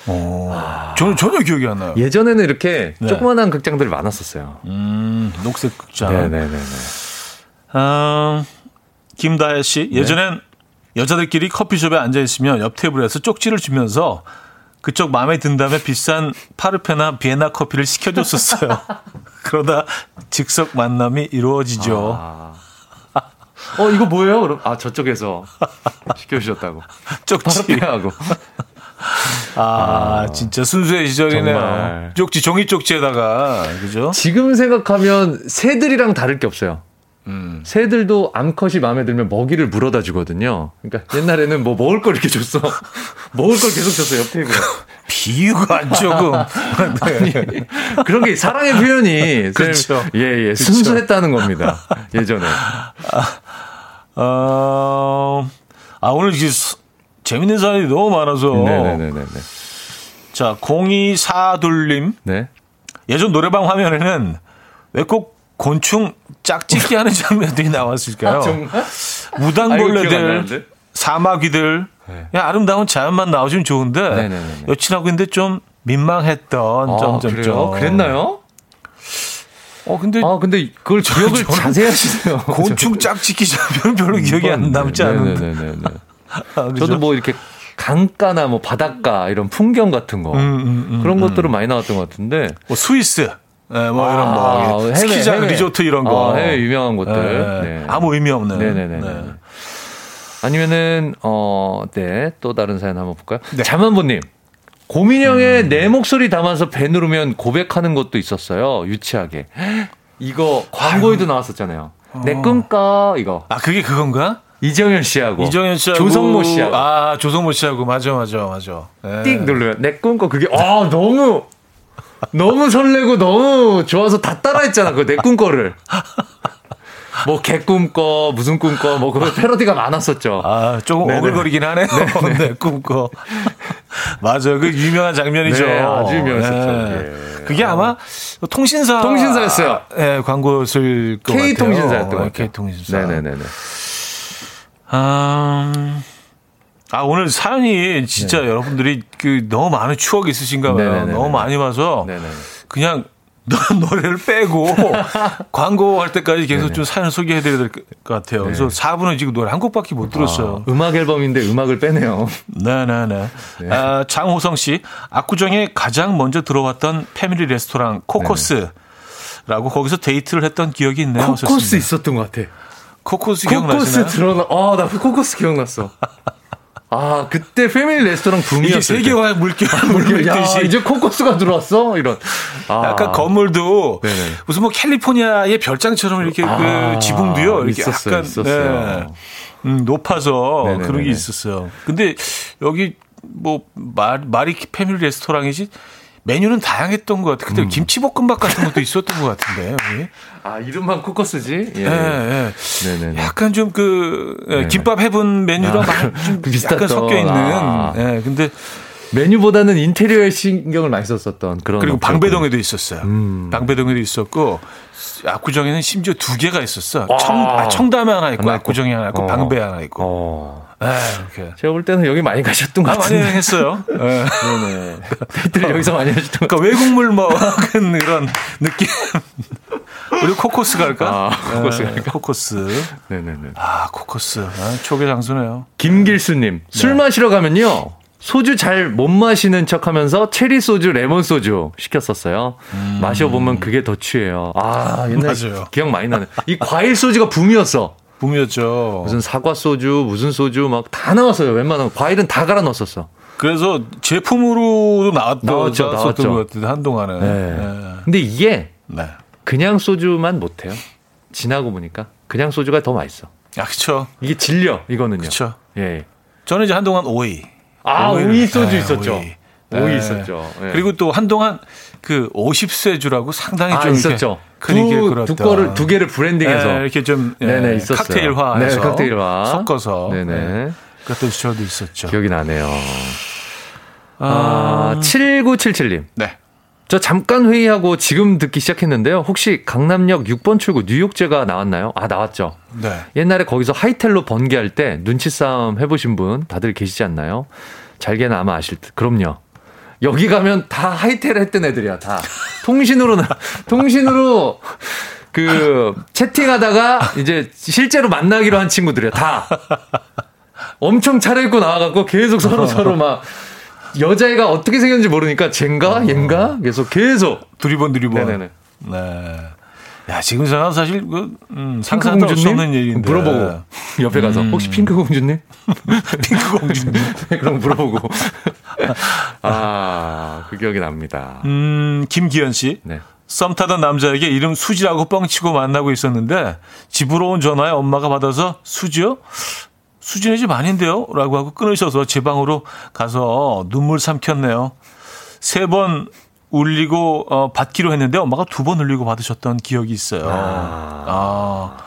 오, 아. 저는 전혀 기억이 안 나요. 예전에는 이렇게 네. 조그만한 극장들이 많았었어요. 음, 녹색 극장. 네네네. 아, 김다혜 씨 예전엔 네. 여자들끼리 커피숍에 앉아 있으면 옆 테이블에서 쪽지를 주면서. 그쪽 마음에 든 다음에 비싼 파르페나 비엔나 커피를 시켜줬었어요. 그러다 즉석 만남이 이루어지죠. 아. 어, 이거 뭐예요? 그럼 아, 저쪽에서 시켜주셨다고. 쪽지하고. 아, 아, 진짜 순수의 시절이네요. 정말. 쪽지, 종이 쪽지에다가. 그죠? 지금 생각하면 새들이랑 다를 게 없어요. 음. 새들도 암컷이 마음에 들면 먹이를 물어다 주거든요. 그러니까 옛날에는 뭐 먹을 걸 이렇게 줬어. 먹을 걸 계속 줬어, 옆 테이블에. 비유가 안 조금. 네. 아니, 그런 게 사랑의 표현이. 그렇죠. 예, 예. 그렇죠. 순수했다는 겁니다. 예전에. 아, 어, 아 오늘 이게 재밌는 사람이 너무 많아서. 네네네네. 자, 공이사둘님. 네. 예전 노래방 화면에는 왜 꼭 곤충 짝짓기 하는 장면들이 나왔을까요? 아, 무당벌레들, 사마귀들, 네. 그냥 아름다운 자연만 나오시면 좋은데 네네네네. 여친하고 있는데 좀 민망했던 점점점. 아, 그랬나요? 어 근데 아 근데 그걸 기억을 자세히 하시네요. 곤충 짝짓기 장면 별로 기억이 안 남지 않은데. 아, 저도 뭐 이렇게 강가나 뭐 바닷가 이런 풍경 같은 거 음, 음, 음, 그런 음. 것들은 많이 나왔던 것 같은데. 뭐 스위스. 네, 뭐 아, 이런 뭐 해외, 스키장 해외. 리조트 이런 거 아, 해외 유명한 곳들 네. 네. 아무 의미 없는 네네네 네. 아니면은 어, 네 또 다른 사연 한번 볼까요? 네. 자만보님 고민형의 음. 내 목소리 담아서 배 누르면 고백하는 것도 있었어요. 유치하게 이거 광고에도 나왔었잖아요. 어. 내 꿈꿔 이거 아 그게 그건가? 이정현 씨하고, 이정현 씨하고 조성모 씨하고 아 조성모 씨하고 맞아 맞아 맞아 네. 띡 누르면 내 꿈꿔 그게 아 너무 너무 설레고 너무 좋아서 다 따라했잖아. 그 내 꿈꿔를. 뭐 개 꿈꿔 무슨 꿈꿔 뭐 그런 패러디가 많았었죠. 아 조금 네네. 오글거리긴 하네요. 네 내 꿈꿔. 맞아요. 그 유명한 장면이죠. 네, 아주 유명했었죠. 네. 네. 그게 아. 아마 통신사 통신사였어요. 네, 광고였을 것 K 같아요. 통신사였던 것 같아요. K 통신사. 네네네네. 아. 아, 오늘 사연이 진짜 네. 여러분들이 그 너무 많은 추억이 있으신가 봐요. 네네네네. 너무 많이 와서 네네네. 그냥 노래를 빼고 광고할 때까지 계속 네네. 좀 사연을 소개해드려야 될 것 같아요. 네. 그래서 사 분은 지금 노래 한 곡밖에 못 들었어요. 아, 음악 앨범인데 음악을 빼네요. 네네네. 네. 아, 장호성 씨, 압구정에 가장 먼저 들어왔던 패밀리 레스토랑 코코스라고 네네. 거기서 데이트를 했던 기억이 있네요. 코코스 하셨습니다. 있었던 것 같아. 코코스 기억나시나요? 코코스 들어나. 아, 나 코코스 기억났어. 아, 그때 패밀리 레스토랑 붐이었어요. 세계화의 물결, 물결 듯이 이제 코코스가 들어왔어? 이런. 아. 약간 건물도 네네. 무슨 뭐 캘리포니아의 별장처럼 이렇게 아. 그 지붕도요. 이렇게 있었어요, 약간 있었어요. 네. 음, 높아서 네네네네. 그런 게 있었어요. 근데 여기 뭐 말, 말이 패밀리 레스토랑이지 메뉴는 다양했던 것 같아요. 그때 음. 김치볶음밥 같은 것도 있었던 것 같은데. 여기. 아, 이름만 코코스지? 예. 예, 예. 네네네. 약간 좀 그, 예, 김밥 해본 메뉴랑 아, 좀 약간 섞여 있는. 아. 예, 근데. 메뉴보다는 인테리어에 신경을 많이 썼었던 그런. 그리고 방배동에도 있었어요. 음. 방배동에도 있었고, 압구정에는 심지어 두 개가 있었어. 아. 청, 아, 청담에 하나 있고, 압구정에 하나 있고, 어. 방배에 하나 있고. 어. 에, 제가 볼 때는 여기 많이 가셨던 것 아, 같은데. 많이 했어요. 네. 네네. 데이트를 여기서 많이 하셨던 것 같아요. 그러니까 외국물 뭐 그런 느낌. 우리 코코스 갈까? 아, 코코스 네, 갈까? 코코스. 네네네. 아, 코코스. 아, 초계 장수네요. 김길수님. 네. 술 마시러 가면요. 소주 잘 못 마시는 척 하면서 체리 소주, 레몬 소주 시켰었어요. 음. 마셔보면 그게 더 취해요. 아, 옛날에 맞아요. 기억 많이 나네. 이 과일 소주가 붐이었어. 붐이었죠. 무슨 사과 소주, 무슨 소주 막 다 나왔어요. 웬만하면 과일은 다 갈아 넣었었어. 그래서 제품으로도 나왔던, 나왔죠, 나왔던 것 같은데 한동안은. 네. 네. 근데 이게 네. 그냥 소주만 못해요. 지나고 보니까 그냥 소주가 더 맛있어. 아, 그렇죠. 이게 질려 이거는요. 그렇죠. 예. 저는 이제 한동안 오이. 아, 오이를. 오이 소주 네, 있었죠. 오이, 네. 오이 있었죠. 네. 그리고 또 한동안 그 오십 세 주라고 상당히 아, 좀 있었죠. 두, 두 거를 두 개를 브랜딩해서 네, 이렇게 좀 네네, 예, 칵테일화해서 네, 칵테일화 섞어서 네네. 그랬던 시절도 있었죠. 기억이 나네요. 아, 아 칠구칠칠 님. 네. 저 잠깐 회의하고 지금 듣기 시작했는데요. 혹시 강남역 육 번 출구 뉴욕제가 나왔나요? 아, 나왔죠. 네. 옛날에 거기서 하이텔로 번개할 때 눈치 싸움 해보신 분 다들 계시지 않나요? 잘게는 아마 아실 듯. 그럼요. 여기 가면 다 하이텔 했던 애들이야, 다. 통신으로, 통신으로, 그, 채팅하다가 이제 실제로 만나기로 한 친구들이야, 다. 엄청 차려입고 나와갖고 계속 서로서로 서로 막, 여자애가 어떻게 생겼는지 모르니까 쟨가? 얜가? 계속, 계속. 두리번, 두리번. 네네네. 네. 야, 지금 생각하면 사실, 그, 음, 상상도 할 수 없는 얘기인데. 물어보고, 옆에 가서. 음. 혹시 핑크공주님? 핑크공주님? 그럼 물어보고. 아, 그 기억이 납니다. 음, 김기현 씨. 네. 썸 타던 남자에게 이름 수지라고 뻥치고 만나고 있었는데, 집으로 온 전화에 엄마가 받아서, 수지요? 수진의 집 아닌데요? 라고 하고 끊으셔서 제 방으로 가서 눈물 삼켰네요. 세 번 울리고 어, 받기로 했는데 엄마가 두 번 울리고 받으셨던 기억이 있어요. 아. 아.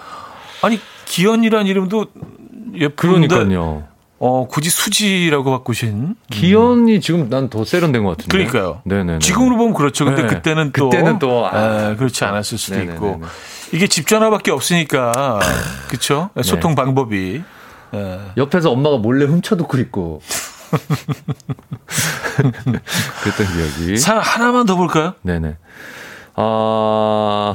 아니 기현이라는 이름도 예쁜데 그러니까요. 어, 굳이 수지라고 바꾸신. 기현이 음. 지금 난 더 세련된 것 같은데. 그러니까요. 네네. 지금으로 보면 그렇죠. 근데 네. 그때는 또. 그때는 또. 아. 에, 그렇지 않았을 수도 네네네네. 있고. 이게 집 전화밖에 없으니까. 그렇죠? 소통 네. 방법이. 네. 옆에서 엄마가 몰래 훔쳐놓고 있고. 그랬던 기억이. 사, 하나만 더 볼까요? 네네. 아,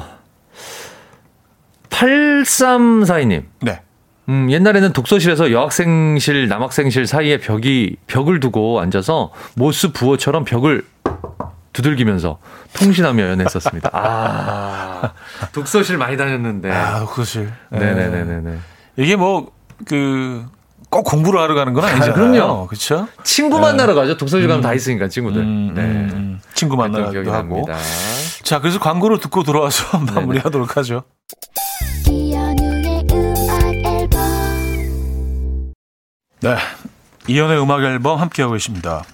팔삼사이 님. 네. 음, 옛날에는 독서실에서 여학생실, 남학생실 사이에 벽이, 벽을 두고 앉아서 모스 부호처럼 벽을 두들기면서 통신하며 연애했었습니다. 아, 독서실 많이 다녔는데. 아, 독서실. 네네네네. 이게 뭐, 그, 꼭 공부를 하러 가는 건 아니잖아요. 아, 그럼요. 그렇죠? 친구 만나러 네. 가죠. 독서실 가면 음. 다 있으니까 친구들. 음, 네. 음. 친구 만나기도 하고. 합니다. 자, 그래서 광고로 듣고 돌아와서 네네. 마무리하도록 하죠. 네, 이현우의 음악 앨범 함께하고 계십니다.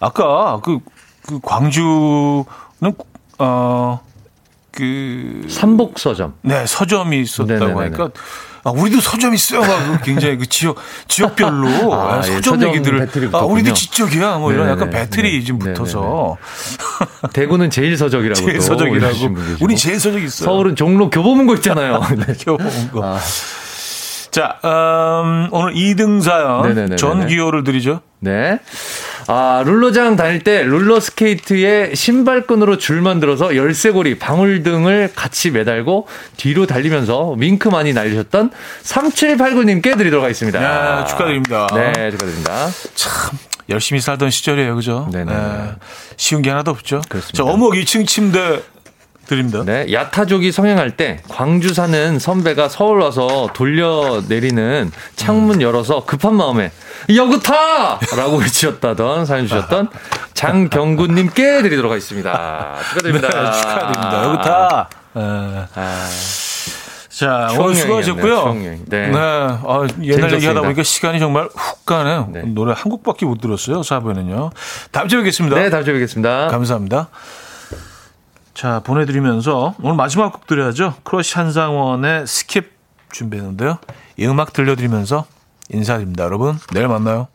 아까 그, 그 광주 어, 그 삼복 서점. 네, 서점이 있었다고 네네네네. 하니까 아, 우리도 서점 있어요. 굉장히 그 지역 지역별로 아, 아, 서점 예, 얘기들을 아, 우리도 지적이야. 뭐 이런 네네네. 약간 배틀이 좀 붙어서 대구는 제일 서적이라고 제일 서적이라고. 우리 제일 서적 있어요. 서울은 종로 교보문고 있잖아요. 교보문고. 아. 자, 음, 오늘 이 등 사연 전 기호를 드리죠. 네. 아, 룰러장 다닐 때 룰러스케이트에 신발끈으로 줄 만들어서 열쇠고리, 방울 등을 같이 매달고 뒤로 달리면서 윙크 많이 날리셨던 삼칠팔구 님께 드리도록 하겠습니다. 야, 축하드립니다. 네, 축하드립니다. 참. 열심히 살던 시절이에요. 그죠? 네네. 네. 쉬운 게 하나도 없죠. 그렇습니다. 자, 어묵 이 층 침대. 드립니다. 네, 야타족이 성행할 때 광주 사는 선배가 서울 와서 돌려 내리는 창문 열어서 급한 마음에 여구타! 라고 외치셨다던 사연 주셨던 장경구님께 드리도록 하겠습니다. 축하드립니다. 네, 축하드립니다. 여구타! 아, 아. 자, 오늘 수고하셨고요. 네, 네. 네. 아, 옛날 얘기하다 보니까 시간이 정말 훅 가네요. 네. 노래 한 곡밖에 못 들었어요. 사 부에는요. 다음 주에 뵙겠습니다. 네, 다음 주에 뵙겠습니다. 감사합니다. 자, 보내드리면서 오늘 마지막 곡 드려야죠. 크러쉬 한상원의 스킵 준비했는데요. 이 음악 들려드리면서 인사드립니다. 여러분, 내일 만나요.